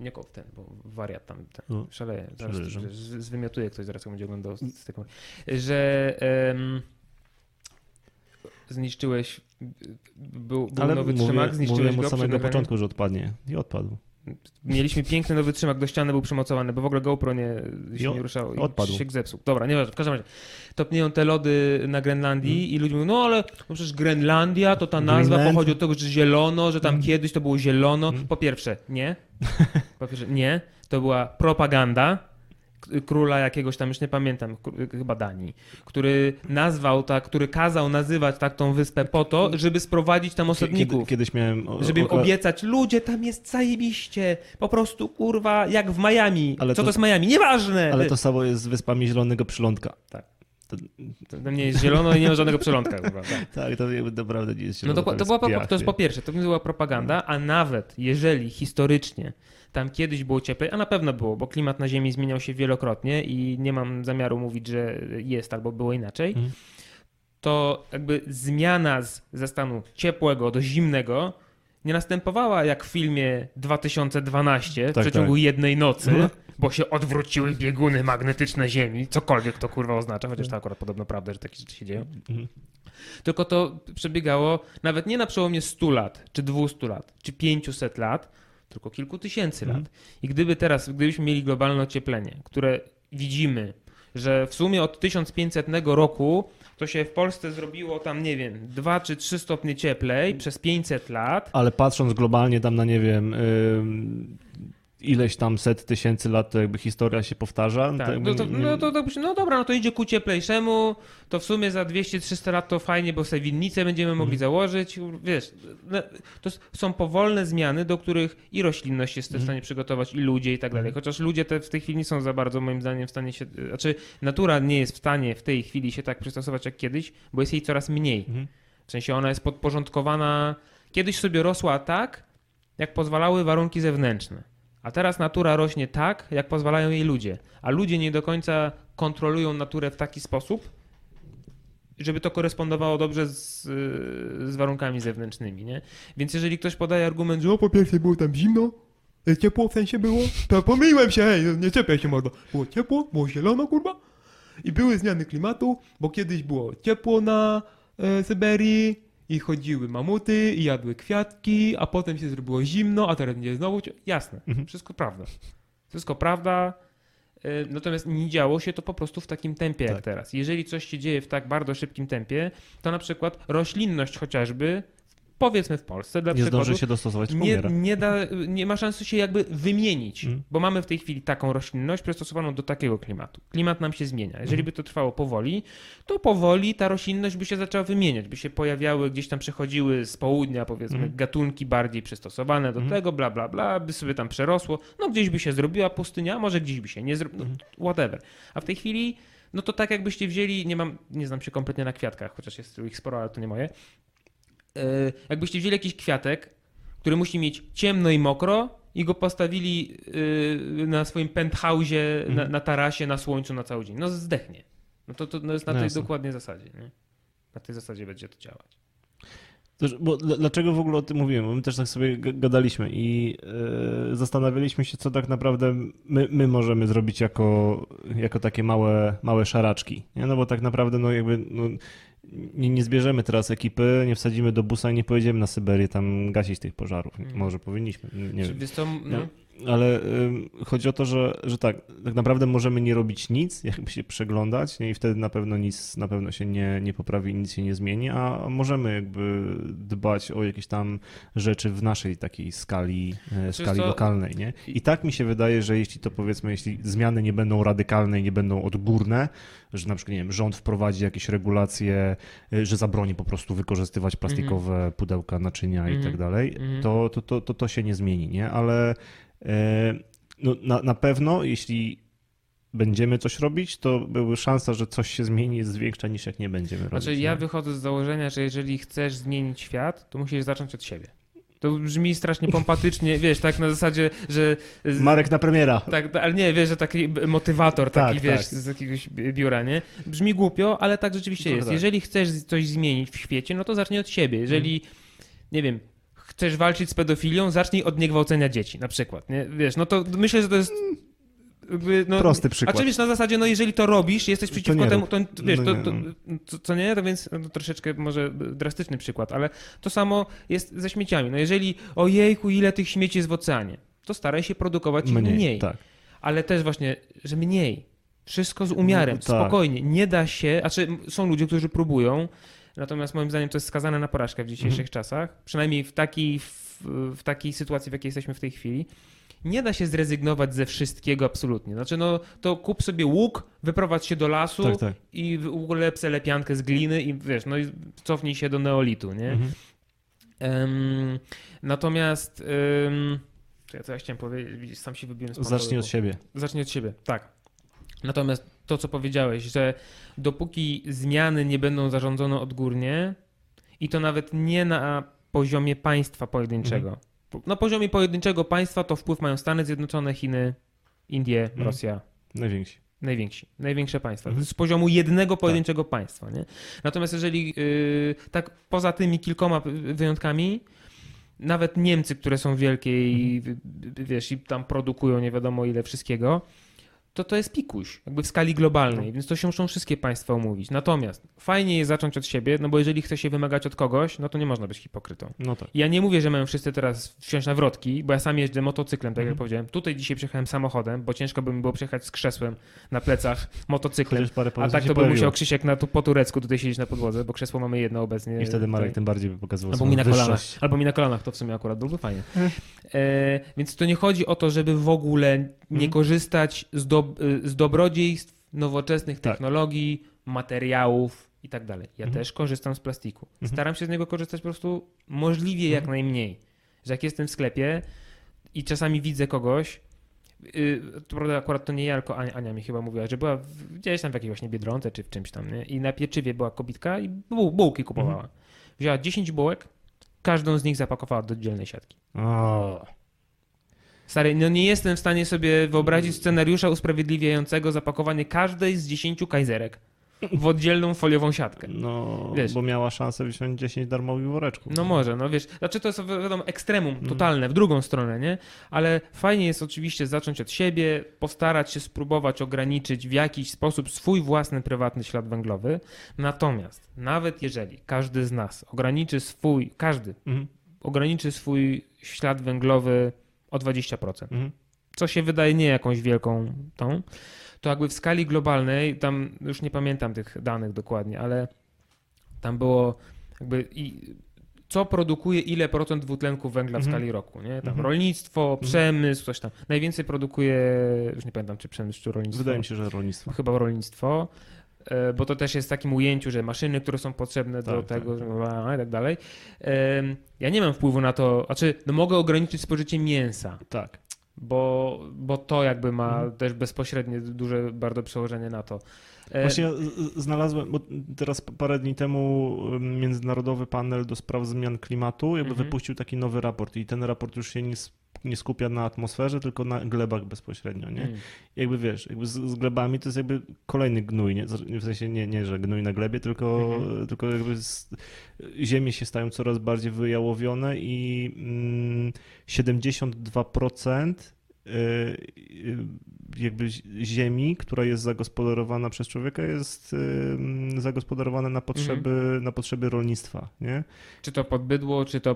nie kop ten, bo wariat tam szaleje, zwymiotuje ktoś, zaraz będzie oglądał, że... Zniszczyłeś, był nowy trzymak, zniszczyłeś go. Ale od samego początku, że odpadnie. I odpadł. Mieliśmy piękny nowy trzymak, do ściany był przymocowany, bo w ogóle GoPro nie ruszało i odpadł. Się zepsuł. Dobra, nieważne, w każdym razie. Topnieją te lody na Grenlandii i ludzie mówią, no ale no przecież Grenlandia to ta nazwa pochodzi od tego, że zielono, że tam kiedyś to było zielono. Po pierwsze, nie. To była propaganda króla jakiegoś tam, już nie pamiętam, chyba Danii, który kazał nazywać tak tą wyspę po to, żeby sprowadzić tam osadników. Kiedyś miałem... Żeby im obiecać, ludzie, tam jest zajebiście, po prostu kurwa, jak w Miami. Ale to jest Miami? Nieważne! Ale to samo jest z wyspami Zielonego Przylądka. Tak. To nie jest zielono i nie ma żadnego przylądka. Chyba, tak. Tak, to naprawdę nie jest zielono. To jest po pierwsze, to była propaganda, a nawet jeżeli historycznie tam kiedyś było cieplej, a na pewno było, bo klimat na Ziemi zmieniał się wielokrotnie i nie mam zamiaru mówić, że jest albo było inaczej, to jakby zmiana ze stanu ciepłego do zimnego nie następowała jak w filmie 2012 w przeciągu jednej nocy, bo się odwróciły bieguny magnetyczne Ziemi, cokolwiek to kurwa oznacza, chociaż to akurat podobno prawda, że takie rzeczy się dzieją. Tylko to przebiegało nawet nie na przełomie 100 lat, czy 200 lat, czy 500 lat, tylko kilku tysięcy lat. I gdybyśmy mieli globalne ocieplenie, które widzimy, że w sumie od 1500 roku to się w Polsce zrobiło tam, nie wiem, 2 czy 3 stopnie cieplej przez 500 lat. Ale patrząc globalnie tam na, nie wiem, ileś tam set tysięcy lat, to jakby historia się powtarza. Tak. To idzie ku cieplejszemu, to w sumie za 200-300 lat to fajnie, bo sobie winnicę będziemy mogli założyć. Wiesz, to są powolne zmiany, do których i roślinność jest w stanie przygotować, i ludzie i tak dalej. Chociaż ludzie w tej chwili nie są za bardzo, moim zdaniem, w stanie się... Znaczy natura nie jest w stanie w tej chwili się tak przystosować jak kiedyś, bo jest jej coraz mniej. W sensie ona jest podporządkowana... Kiedyś sobie rosła tak, jak pozwalały warunki zewnętrzne. A teraz natura rośnie tak, jak pozwalają jej ludzie. A ludzie nie do końca kontrolują naturę w taki sposób, żeby to korespondowało dobrze z warunkami zewnętrznymi, nie? Więc jeżeli ktoś podaje argument, że po pierwsze było tam zimno, ciepło w sensie było, to pomyliłem się, nie czepiaj się mordo. Było ciepło, było zielono, kurwa. I były zmiany klimatu, bo kiedyś było ciepło na Syberii, i chodziły mamuty i jadły kwiatki, a potem się zrobiło zimno, a teraz będzie znowu... Jasne, wszystko prawda. Wszystko prawda, natomiast nie działo się to po prostu w takim tempie jak teraz. Jeżeli coś się dzieje w tak bardzo szybkim tempie, to na przykład roślinność chociażby, powiedzmy w Polsce, dla przykładu, zdąży się dostosować, nie ma szansy się jakby wymienić, bo mamy w tej chwili taką roślinność przystosowaną do takiego klimatu. Klimat nam się zmienia. Jeżeli by to trwało powoli, to powoli ta roślinność by się zaczęła wymieniać, by się pojawiały, gdzieś tam przechodziły z południa, powiedzmy, gatunki bardziej przystosowane do tego, bla, bla, bla, by sobie tam przerosło. No gdzieś by się zrobiła pustynia, może gdzieś by się nie zrobiła, whatever. A w tej chwili, no to tak jakbyście wzięli, nie znam się kompletnie na kwiatkach, chociaż jest ich sporo, ale to nie moje, jakbyście wzięli jakiś kwiatek, który musi mieć ciemno i mokro i go postawili na swoim penthouse'ie, na tarasie, na słońcu na cały dzień. No zdechnie. No to jest na tej dokładnie zasadzie. Nie? Na tej zasadzie będzie to działać. Bo dlaczego w ogóle o tym mówiłem? Bo my też tak sobie gadaliśmy i zastanawialiśmy się, co tak naprawdę my możemy zrobić jako takie małe szaraczki. Nie? No bo tak naprawdę nie zbierzemy teraz ekipy, nie wsadzimy do busa i nie pojedziemy na Syberię tam gasić tych pożarów. Może powinniśmy, nie wiem. Ale chodzi o to, że tak naprawdę możemy nie robić nic, jakby się przeglądać, nie? I wtedy na pewno się nie poprawi, nic się nie zmieni, a możemy jakby dbać o jakieś tam rzeczy w naszej takiej skali lokalnej. Nie? I tak mi się wydaje, że jeśli zmiany nie będą radykalne i nie będą odgórne, że na przykład nie wiem, rząd wprowadzi jakieś regulacje, że zabroni po prostu wykorzystywać plastikowe pudełka, naczynia i tak dalej, to się nie zmieni, nie? Ale na pewno, jeśli będziemy coś robić, to były szansa, że coś się zmieni, jest większa niż jak nie będziemy robić. Znaczy ja wychodzę z założenia, że jeżeli chcesz zmienić świat, to musisz zacząć od siebie. To brzmi strasznie pompatycznie, wiesz, tak na zasadzie, że... Marek na premiera. Tak, ale nie, wiesz, że taki motywator, z jakiegoś biura, nie? Brzmi głupio, ale tak rzeczywiście jest. Tak. Jeżeli chcesz coś zmienić w świecie, no to zacznij od siebie. Jeżeli, nie wiem... Chcesz walczyć z pedofilią, zacznij od niegwałcenia dzieci na przykład, nie? Wiesz, no to myślę, że to jest... prosty przykład. A czy wiesz, na zasadzie, jeżeli to robisz, jesteś przeciwko temu, to wiesz, to więc no, troszeczkę może drastyczny przykład, ale to samo jest ze śmieciami. No jeżeli, ojejku, ile tych śmieci jest w oceanie, to staraj się produkować mniej. Tak. Ale też właśnie, że mniej. Wszystko z umiarem, spokojnie. Nie da się, są ludzie, którzy próbują. Natomiast moim zdaniem to jest skazane na porażkę w dzisiejszych czasach, przynajmniej w takiej sytuacji, w jakiej jesteśmy w tej chwili. Nie da się zrezygnować ze wszystkiego absolutnie. Znaczy no to kup sobie łuk, wyprowadź się do lasu i w ogóle lepiankę z gliny i wiesz, no i cofnij się do neolitu, nie? Natomiast ja coś chciałem powiedzieć, sam się wybiłem z pomysłu. Zacznij od siebie, tak. Natomiast to, co powiedziałeś, że dopóki zmiany nie będą zarządzone odgórnie i to nawet nie na poziomie państwa pojedynczego. Na poziomie pojedynczego państwa to wpływ mają Stany Zjednoczone, Chiny, Indie, Rosja. Największe państwa. Z poziomu jednego pojedynczego państwa. Nie? Natomiast jeżeli tak poza tymi kilkoma wyjątkami, nawet Niemcy, które są wielkie i tam produkują nie wiadomo ile wszystkiego, to jest pikuś, jakby w skali globalnej, więc to się muszą wszystkie państwa umówić. Natomiast fajnie jest zacząć od siebie, no bo jeżeli chce się wymagać od kogoś, no to nie można być hipokrytą. No tak. Ja nie mówię, że mają wszyscy teraz wsiąść na wrotki, bo ja sam jeżdżę motocyklem, tak jak powiedziałem. Tutaj dzisiaj przyjechałem samochodem, bo ciężko by mi było przejechać z krzesłem na plecach motocyklem, a tak to by musiał Krzysiek po turecku tutaj siedzieć na podłodze, bo krzesło mamy jedno obecnie. I wtedy Marek tym bardziej by pokazywał albo mi na kolanach, to w sumie akurat byłoby fajnie. Więc to nie chodzi o to, żeby w ogóle nie korzystać z dobrodziejstw, nowoczesnych technologii, materiałów i tak dalej. Ja też korzystam z plastiku. Staram się z niego korzystać po prostu możliwie jak najmniej. Że jak jestem w sklepie i czasami widzę kogoś, to prawda akurat to nie ja, tylko Ania mi chyba mówiła, że była gdzieś tam w jakiejś właśnie Biedronce czy w czymś tam, nie? I na pieczywie była kobitka i bułki kupowała. Wzięła 10 bułek, każdą z nich zapakowała do oddzielnej siatki. Stary, no nie jestem w stanie sobie wyobrazić scenariusza usprawiedliwiającego zapakowanie każdej z 10 kajzerek w oddzielną foliową siatkę. No, wiesz, bo miała szansę wziąć 10 darmowych woreczków. No może, no wiesz. Znaczy to jest, wiadomo, ekstremum totalne, w drugą stronę, nie? Ale fajnie jest oczywiście zacząć od siebie, postarać się spróbować ograniczyć w jakiś sposób swój własny, prywatny ślad węglowy. Natomiast nawet jeżeli każdy z nas ograniczy swój, ograniczy swój ślad węglowy o 20%, co się wydaje nie jakąś wielką tą, to jakby w skali globalnej, tam już nie pamiętam tych danych dokładnie, ale tam było jakby co produkuje ile procent dwutlenku węgla w skali roku, nie? Tam rolnictwo, przemysł, coś tam. Najwięcej produkuje, już nie pamiętam czy przemysł, czy rolnictwo. Wydaje mi się, że rolnictwo. Chyba rolnictwo, bo to też jest w takim ujęciu, że maszyny, które są potrzebne do tego i tak dalej. Ja nie mam wpływu na to, znaczy no mogę ograniczyć spożycie mięsa. Tak. Bo to jakby ma też bezpośrednie duże bardzo przełożenie na to. Właśnie znalazłem, bo teraz parę dni temu Międzynarodowy Panel do Spraw Zmian Klimatu jakby wypuścił taki nowy raport i ten raport już się nie skupia na atmosferze, tylko na glebach bezpośrednio, nie? Jakby wiesz, jakby z glebami to jest jakby kolejny gnój, nie? W sensie nie, że gnój na glebie, tylko jakby ziemie się stają coraz bardziej wyjałowione i 72% jakby ziemi, która jest zagospodarowana przez człowieka, jest zagospodarowana na potrzeby rolnictwa, nie? Czy to pod bydło, czy to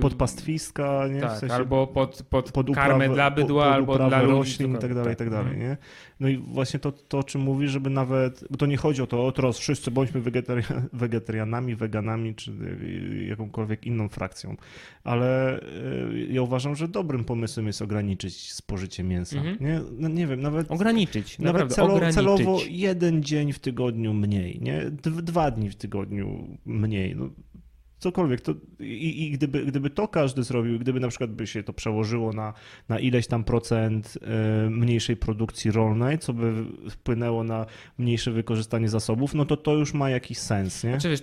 pod pastwiska, nie? Tak, w sensie, albo pod uprawę, karmę dla bydła, albo dla roślin i tak dalej, nie? No i właśnie to o czym mówisz, żeby nawet, bo to nie chodzi o to, teraz wszyscy bądźmy wegetarianami, weganami, czy jakąkolwiek inną frakcją, ale ja uważam, że dobrym pomysłem jest ograniczyć spożycie mięsa, nie? No nie wiem, nawet ograniczyć, nawet celowo jeden dzień w tygodniu mniej, nie? 2 dni w tygodniu mniej, no, cokolwiek. To, i gdyby to każdy zrobił, gdyby na przykład by się to przełożyło na ileś tam procent mniejszej produkcji rolnej, co by wpłynęło na mniejsze wykorzystanie zasobów, no to już ma jakiś sens, nie? Znaczy wiesz,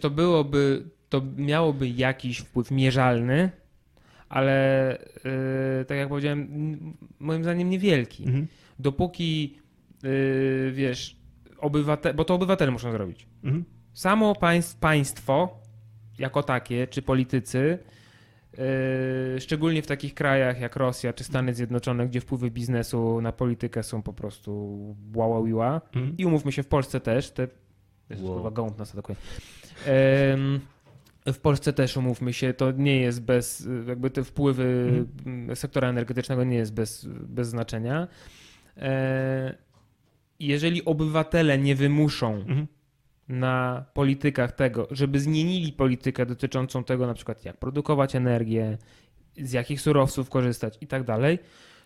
to miałoby jakiś wpływ mierzalny, ale tak jak powiedziałem, moim zdaniem niewielki. Dopóki, wiesz, bo to obywatele muszą zrobić. Samo państwo jako takie, czy politycy, szczególnie w takich krajach jak Rosja czy Stany Zjednoczone, gdzie wpływy biznesu na politykę są po prostu łaławiła. I umówmy się, w Polsce też, gąb nas atakuje. W Polsce też, umówmy się, to nie jest bez, jakby te wpływy sektora energetycznego nie jest bez znaczenia. Jeżeli obywatele nie wymuszą na politykach tego, żeby zmienili politykę dotyczącą tego, na przykład jak produkować energię, z jakich surowców korzystać i tak dalej,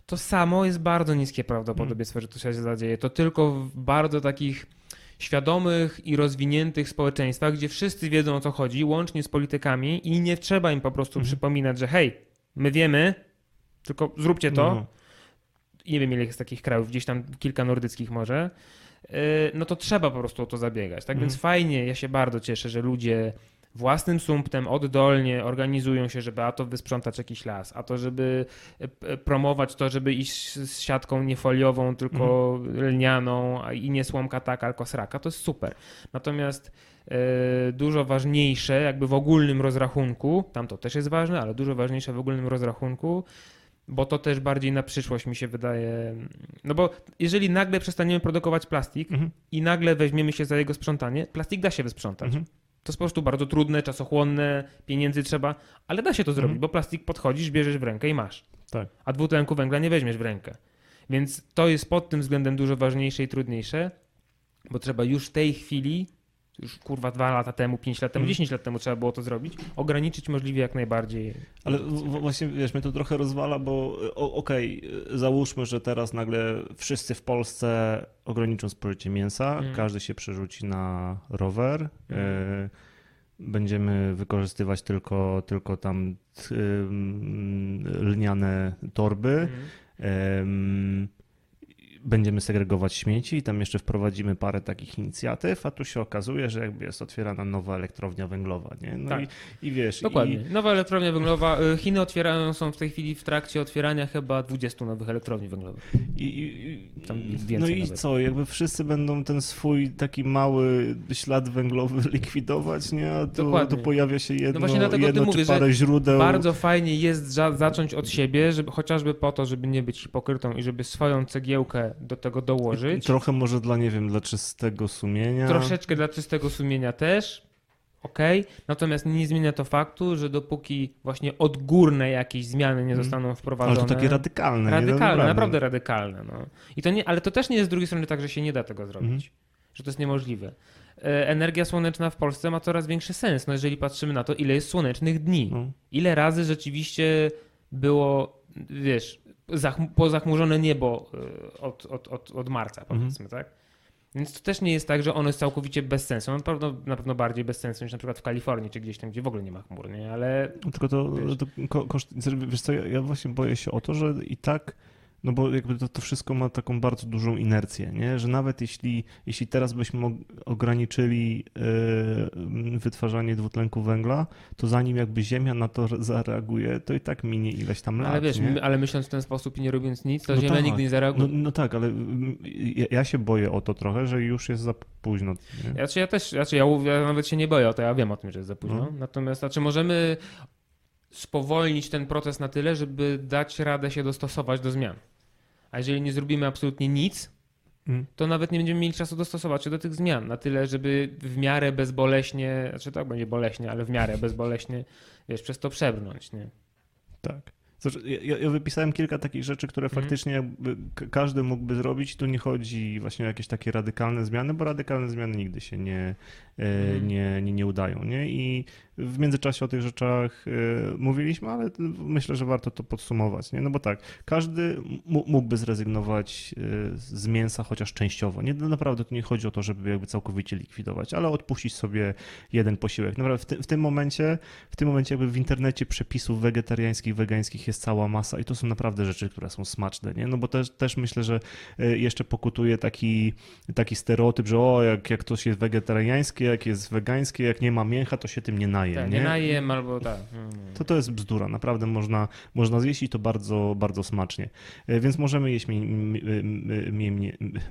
to samo jest bardzo niskie prawdopodobieństwo, że to się zadzieje. To tylko w bardzo takich świadomych i rozwiniętych społeczeństwach, gdzie wszyscy wiedzą o co chodzi, łącznie z politykami i nie trzeba im po prostu przypominać, że hej, my wiemy, tylko zróbcie to. Nie wiem ile jest takich krajów, gdzieś tam kilka nordyckich może, no to trzeba po prostu o to zabiegać. Tak więc fajnie, ja się bardzo cieszę, że ludzie własnym sumptem oddolnie organizują się, żeby a to wysprzątać jakiś las, a to żeby promować to, żeby iść z siatką nie foliową, tylko lnianą i nie słomka taka, tylko sraka. To jest super. Natomiast dużo ważniejsze jakby w ogólnym rozrachunku, tam to też jest ważne, ale dużo ważniejsze w ogólnym rozrachunku, bo to też bardziej na przyszłość mi się wydaje. No bo jeżeli nagle przestaniemy produkować plastik i nagle weźmiemy się za jego sprzątanie, plastik da się wysprzątać. To jest po prostu bardzo trudne, czasochłonne, pieniędzy trzeba, ale da się to zrobić, bo plastik podchodzisz, bierzesz w rękę i masz. Tak. A dwutlenku węgla nie weźmiesz w rękę. Więc to jest pod tym względem dużo ważniejsze i trudniejsze, bo trzeba już w tej chwili, już 2 lata temu, 5 lat temu, 10 lat temu trzeba było to zrobić, ograniczyć możliwie jak najbardziej. Ale właśnie wiesz, mnie to trochę rozwala, bo okej, załóżmy, że teraz nagle wszyscy w Polsce ograniczą spożycie mięsa, każdy się przerzuci na rower, będziemy wykorzystywać tylko tam lniane torby, będziemy segregować śmieci i tam jeszcze wprowadzimy parę takich inicjatyw, a tu się okazuje, że jakby jest otwierana nowa elektrownia węglowa, nie? No tak. I wiesz... Dokładnie. Nowa elektrownia węglowa. Chiny otwierają, są w tej chwili w trakcie otwierania chyba 20 nowych elektrowni węglowych. Tam więcej no i nawet. Co? Jakby wszyscy będą ten swój taki mały ślad węglowy likwidować, nie? A tu pojawia się jedno, no właśnie dlatego jedno ty mówisz, parę źródeł. Bardzo fajnie jest zacząć od siebie, żeby, chociażby po to, żeby nie być hipokrytą i żeby swoją cegiełkę do tego dołożyć. Trochę może dla czystego sumienia. Troszeczkę dla czystego sumienia też. Okej. Natomiast nie zmienia to faktu, że dopóki właśnie odgórne jakieś zmiany nie zostaną wprowadzone. Ale to takie radykalne. Radykalne, naprawdę radykalne. No. I to nie, ale to też nie jest z drugiej strony tak, że się nie da tego zrobić. Że to jest niemożliwe. Energia słoneczna w Polsce ma coraz większy sens, no jeżeli patrzymy na to, ile jest słonecznych dni. Ile razy rzeczywiście było, wiesz, pozachmurzone niebo od marca, powiedzmy, tak? Więc to też nie jest tak, że ono jest całkowicie bez sensu. No, na pewno bardziej bez sensu niż na przykład w Kalifornii, czy gdzieś tam, gdzie w ogóle nie ma chmur, nie? Ale... Tylko wiesz co, ja właśnie boję się o to, że i tak... No bo jakby to wszystko ma taką bardzo dużą inercję, nie? Że nawet jeśli teraz byśmy ograniczyli wytwarzanie dwutlenku węgla, to zanim jakby Ziemia na to zareaguje, to i tak minie ileś tam lat. Ale wiesz, nie? Ale myśląc w ten sposób i nie robiąc nic, to Ziemia nigdy nie zareaguje. No tak, ale ja się boję o to trochę, że już jest za późno. Ja nawet się nie boję o to, ja wiem o tym, że jest za późno. Natomiast możemy spowolnić ten proces na tyle, żeby dać radę się dostosować do zmian. A jeżeli nie zrobimy absolutnie nic, to nawet nie będziemy mieli czasu dostosować się do tych zmian na tyle, żeby w miarę bezboleśnie, tak będzie boleśnie, ale w miarę bezboleśnie, wiesz, przez to przebrnąć, nie? Tak. Ja wypisałem kilka takich rzeczy, które faktycznie każdy mógłby zrobić. Tu nie chodzi właśnie o jakieś takie radykalne zmiany, bo radykalne zmiany nigdy się nie udają. Nie? I w międzyczasie o tych rzeczach mówiliśmy, ale myślę, że warto to podsumować. Nie? No bo tak, każdy mógłby zrezygnować z mięsa chociaż częściowo. Nie, naprawdę tu nie chodzi o to, żeby jakby całkowicie likwidować, ale odpuścić sobie jeden posiłek. Naprawdę w tym momencie jakby w internecie przepisów wegetariańskich, wegańskich jest cała masa i to są naprawdę rzeczy, które są smaczne, nie? No bo też myślę, że jeszcze pokutuje taki stereotyp, że jak coś jest wegetariańskie, jak jest wegańskie, jak nie ma mięcha, to się tym nie naje. Tak, nie najem albo tak. To jest bzdura, naprawdę można zjeść i to bardzo, bardzo smacznie. Więc możemy jeść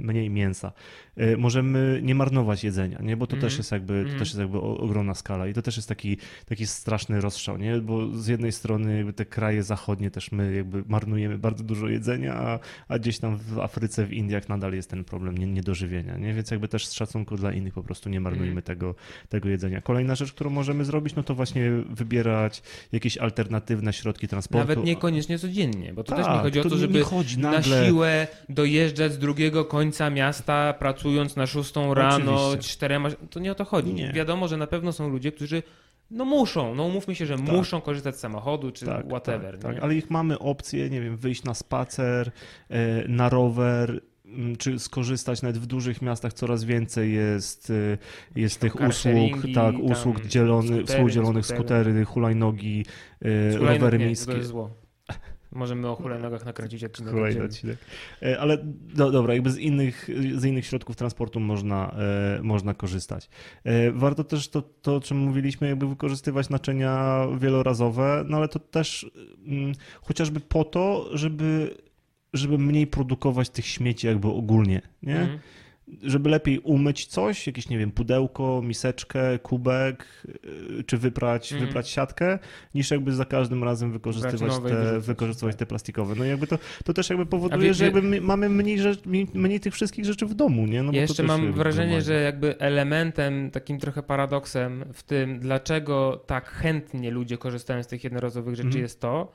mniej mięsa. Możemy nie marnować jedzenia, nie? Bo to też jest jakby ogromna skala i to też jest taki straszny rozstrzał, nie? Bo z jednej strony jakby te kraje zachodnie też my jakby marnujemy bardzo dużo jedzenia, a gdzieś tam w Afryce, w Indiach nadal jest ten problem niedożywienia, nie? Więc jakby też z szacunku dla innych po prostu nie marnujmy tego jedzenia. Kolejna rzecz, którą możemy zrobić, no to właśnie wybierać jakieś alternatywne środki transportu. Nawet niekoniecznie codziennie, bo to też nie chodzi o to, żeby na siłę dojeżdżać z drugiego końca miasta, pracując na 6:00 rano, oczywiście. 4:00, to nie o to chodzi. Nie. Wiadomo, że na pewno są ludzie, którzy umówmy się, że muszą korzystać z samochodu czy whatever. Tak. Ale ich mamy opcję, nie wiem, wyjść na spacer, na rower, czy skorzystać nawet w dużych miastach coraz więcej jest tych usług, usług współdzielonych, skutery, hulajnogi, rowery miejskie. To jest zło. Możemy o hulajnogach nakręcić odcinek. Ale dobra, jakby z innych środków transportu można korzystać. Warto też to, o czym mówiliśmy, jakby wykorzystywać naczynia wielorazowe, no ale to też chociażby po to, żeby mniej produkować tych śmieci jakby ogólnie, nie? Żeby lepiej umyć coś, jakieś, nie wiem, pudełko, miseczkę, kubek, czy wyprać siatkę, niż jakby za każdym razem wykorzystywać te plastikowe. No i jakby to też jakby powoduje, że jakby mamy mniej tych wszystkich rzeczy w domu, nie? No bo jeszcze mam wrażenie, że jakby elementem, takim trochę paradoksem w tym, dlaczego tak chętnie ludzie korzystają z tych jednorazowych rzeczy, jest to,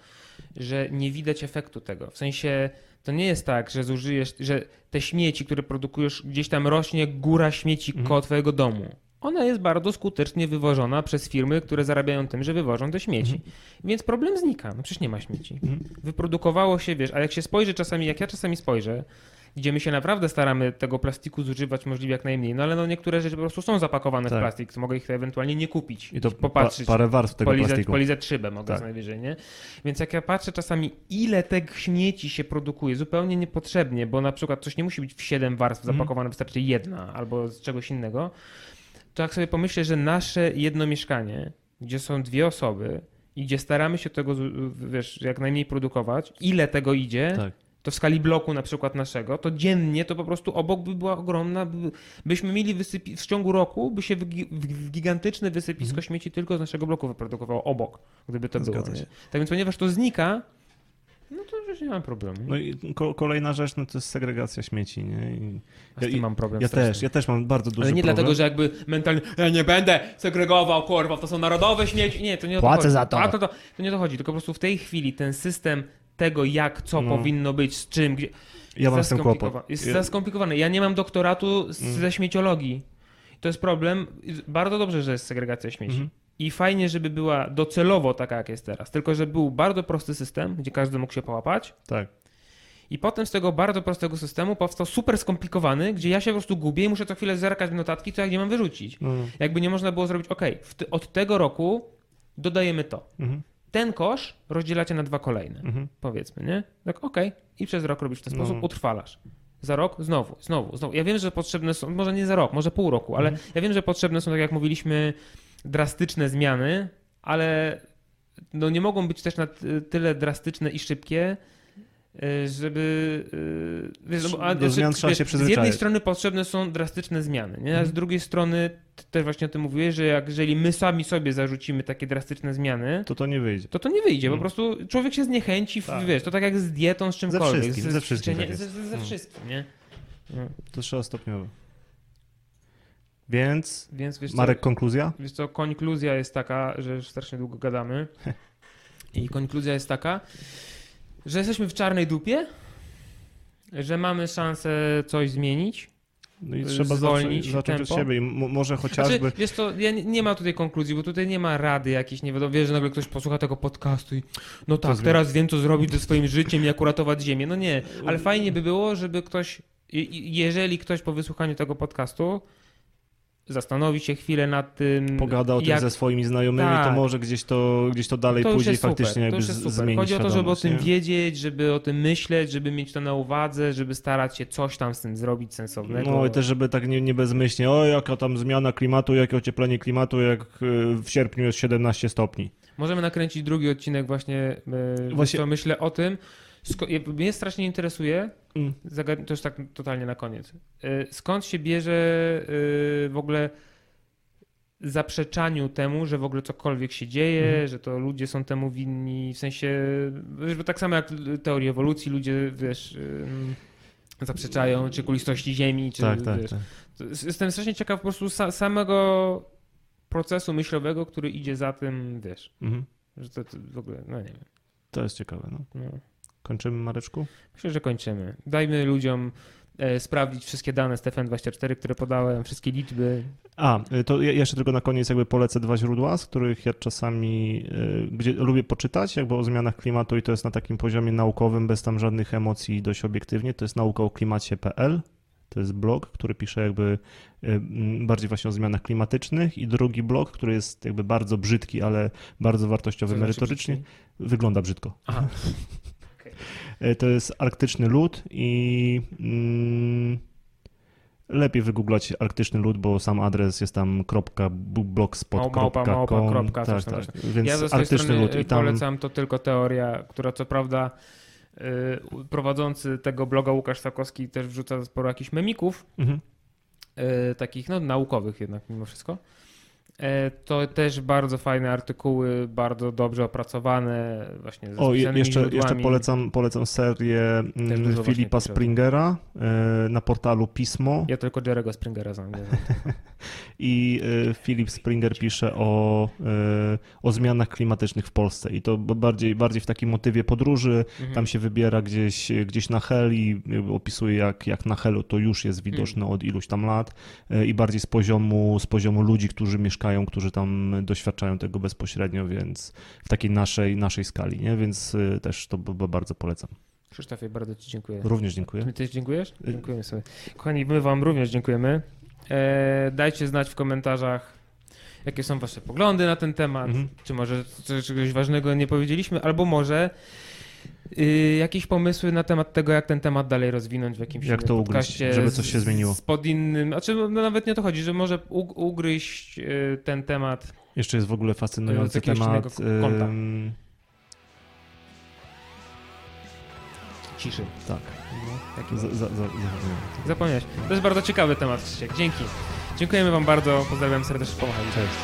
że nie widać efektu tego. W sensie to nie jest tak, że zużyjesz, że te śmieci, które produkujesz, gdzieś tam rośnie góra śmieci koło twojego domu. Ona jest bardzo skutecznie wywożona przez firmy, które zarabiają tym, że wywożą te śmieci. Więc problem znika. No przecież nie ma śmieci. Wyprodukowało się, wiesz, a jak się spojrzy czasami, jak ja czasami spojrzę gdzie my się naprawdę staramy tego plastiku zużywać możliwie jak najmniej, no ale no niektóre rzeczy po prostu są zapakowane w plastik, mogę ich ewentualnie nie kupić. I to popatrzeć, parę warstw tego plastiku. Polizać szybę mogę najwyżej, nie? Więc jak ja patrzę czasami, ile tych śmieci się produkuje, zupełnie niepotrzebnie, bo na przykład coś nie musi być w 7 warstw zapakowane, wystarczy jedna albo z czegoś innego, to jak sobie pomyślę, że nasze jedno mieszkanie, gdzie są 2 osoby i gdzie staramy się tego, wiesz, jak najmniej produkować, ile tego idzie, to w skali bloku na przykład naszego, to dziennie to po prostu obok by była ogromna, byśmy mieli w ciągu roku by się gigantyczne wysypisko śmieci tylko z naszego bloku wyprodukowało obok, gdyby to było. Tak więc ponieważ to znika, no to już nie mam problemu. No i kolejna rzecz, no to jest segregacja śmieci, nie? I mam problem. Ja też mam bardzo duży problem. Ale nie dlatego, że jakby mentalnie, ja nie będę segregował, kurwa, to są narodowe śmieci. Nie, to nie o to chodzi. Płacę za to. To nie o to chodzi, tylko po prostu w tej chwili ten system tego, jak, co powinno być, z czym, gdzie... Ja mam ten kłopot. Jest za skomplikowane. Ja nie mam doktoratu ze śmieciologii. To jest problem. Bardzo dobrze, że jest segregacja śmieci. I fajnie, żeby była docelowo taka, jak jest teraz. Tylko, żeby był bardzo prosty system, gdzie każdy mógł się połapać. Tak. I potem z tego bardzo prostego systemu powstał super skomplikowany, gdzie ja się po prostu gubię i muszę co chwilę zerkać w notatki, co ja nie mam wyrzucić. Jakby nie można było zrobić, od tego roku dodajemy to. Ten kosz rozdzielacie na 2 kolejne, powiedzmy, nie? Tak, i przez rok robisz w ten sposób, utrwalasz. Za rok znowu. Ja wiem, że potrzebne są, może nie za rok, może pół roku, ale ja wiem, że potrzebne są, tak jak mówiliśmy, drastyczne zmiany, ale no nie mogą być też na tyle drastyczne i szybkie, żeby... Do zmian trzeba się przyzwyczaić. Z jednej strony potrzebne są drastyczne zmiany, nie? A z drugiej strony, ty też właśnie o tym mówiłeś, że jeżeli my sami sobie zarzucimy takie drastyczne zmiany... To nie wyjdzie. To nie wyjdzie, po prostu człowiek się zniechęci, wiesz, to tak jak z dietą, z czymkolwiek. Ze wszystkim, nie? To trzeba stopniowo. Więc wiesz, Marek, konkluzja? Wiesz co, konkluzja jest taka, że już strasznie długo gadamy i konkluzja jest taka, że jesteśmy w czarnej dupie, że mamy szansę coś zmienić. No i trzeba zacząć od siebie i może chociażby... Znaczy, wiesz co, nie ma tutaj konkluzji, bo tutaj nie ma rady jakiejś, nie wiadomo, wiesz, że nagle ktoś posłucha tego podcastu i no tak, teraz wiem, co zrobić ze swoim życiem, jak uratować ziemię. No nie, ale fajnie by było, żeby ktoś, jeżeli ktoś po wysłuchaniu tego podcastu zastanowi się chwilę nad tym... Pogada o tym ze swoimi znajomymi, to może gdzieś to dalej pójdzie i faktycznie jakby zmieni. Chodzi o to, żeby o tym wiedzieć, żeby o tym myśleć, żeby mieć to na uwadze, żeby starać się coś tam z tym zrobić sensownego. No i też, żeby tak nie bezmyślnie, jaka tam zmiana klimatu, jakie ocieplenie klimatu, jak w sierpniu jest 17 stopni. Możemy nakręcić drugi odcinek właśnie... co myślę o tym. Mnie strasznie interesuje, to już tak totalnie na koniec, skąd się bierze w ogóle zaprzeczaniu temu, że w ogóle cokolwiek się dzieje, że to ludzie są temu winni, w sensie, wiesz, bo tak samo jak teorii ewolucji ludzie, wiesz, zaprzeczają, czy kulistości ziemi, czy wiesz. Jestem strasznie ciekaw po prostu samego procesu myślowego, który idzie za tym, wiesz, że to w ogóle, no nie wiem. To jest ciekawe, no. Kończymy, Mareczku? Myślę, że kończymy. Dajmy ludziom sprawdzić wszystkie dane z TVN24, które podałem, wszystkie liczby. To ja jeszcze tylko na koniec jakby polecę 2 źródła, z których ja czasami gdzie lubię poczytać jakby o zmianach klimatu i to jest na takim poziomie naukowym, bez tam żadnych emocji dość obiektywnie. To jest Nauka o Klimacie.pl. To jest blog, który pisze jakby bardziej właśnie o zmianach klimatycznych i drugi blog, który jest jakby bardzo brzydki, ale bardzo wartościowy merytorycznie. Wygląda brzydko. Aha. To jest Arktyczny Lód i lepiej wygooglać Arktyczny Lód, bo sam adres jest tam .blogspot.com. Tak. Więc ja ze Arktyczny Lód i tam... polecam to tylko teoria, która co prawda prowadzący tego bloga Łukasz Sakowski też wrzuca sporo jakichś memików, takich naukowych jednak mimo wszystko. To też bardzo fajne artykuły, bardzo dobrze opracowane, właśnie z jeszcze polecam serię Filipa Springera na portalu Pismo. Ja tylko Jerego Springera znam. I Filip Springer pisze o zmianach klimatycznych w Polsce i to bardziej w takim motywie podróży. Tam się wybiera gdzieś na hel i opisuje jak na helu to już jest widoczne od iluś tam lat i bardziej z poziomu ludzi, którzy mieszkają, którzy tam doświadczają tego bezpośrednio, więc w takiej naszej skali, nie? Więc też to bardzo polecam. Krzysztofie, bardzo Ci dziękuję. Również dziękuję. Ty mi też dziękujesz? Dziękujemy sobie. Kochani, my Wam również dziękujemy. Dajcie znać w komentarzach, jakie są Wasze poglądy na ten temat, czy może czegoś ważnego nie powiedzieliśmy, albo może jakieś pomysły na temat tego, jak ten temat dalej rozwinąć w jakimś podcaście, żeby coś się zmieniło. Pod innym, znaczy, no nawet nie o to chodzi, że może ugryźć ten temat. Jeszcze jest w ogóle fascynujący temat. Ciszy. Tak. No, zapomniałeś. To jest bardzo ciekawy temat, Krzysiek. Dzięki. Dziękujemy Wam bardzo. Pozdrawiam serdecznie. Pomachaj. Cześć.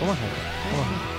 Pomachaj.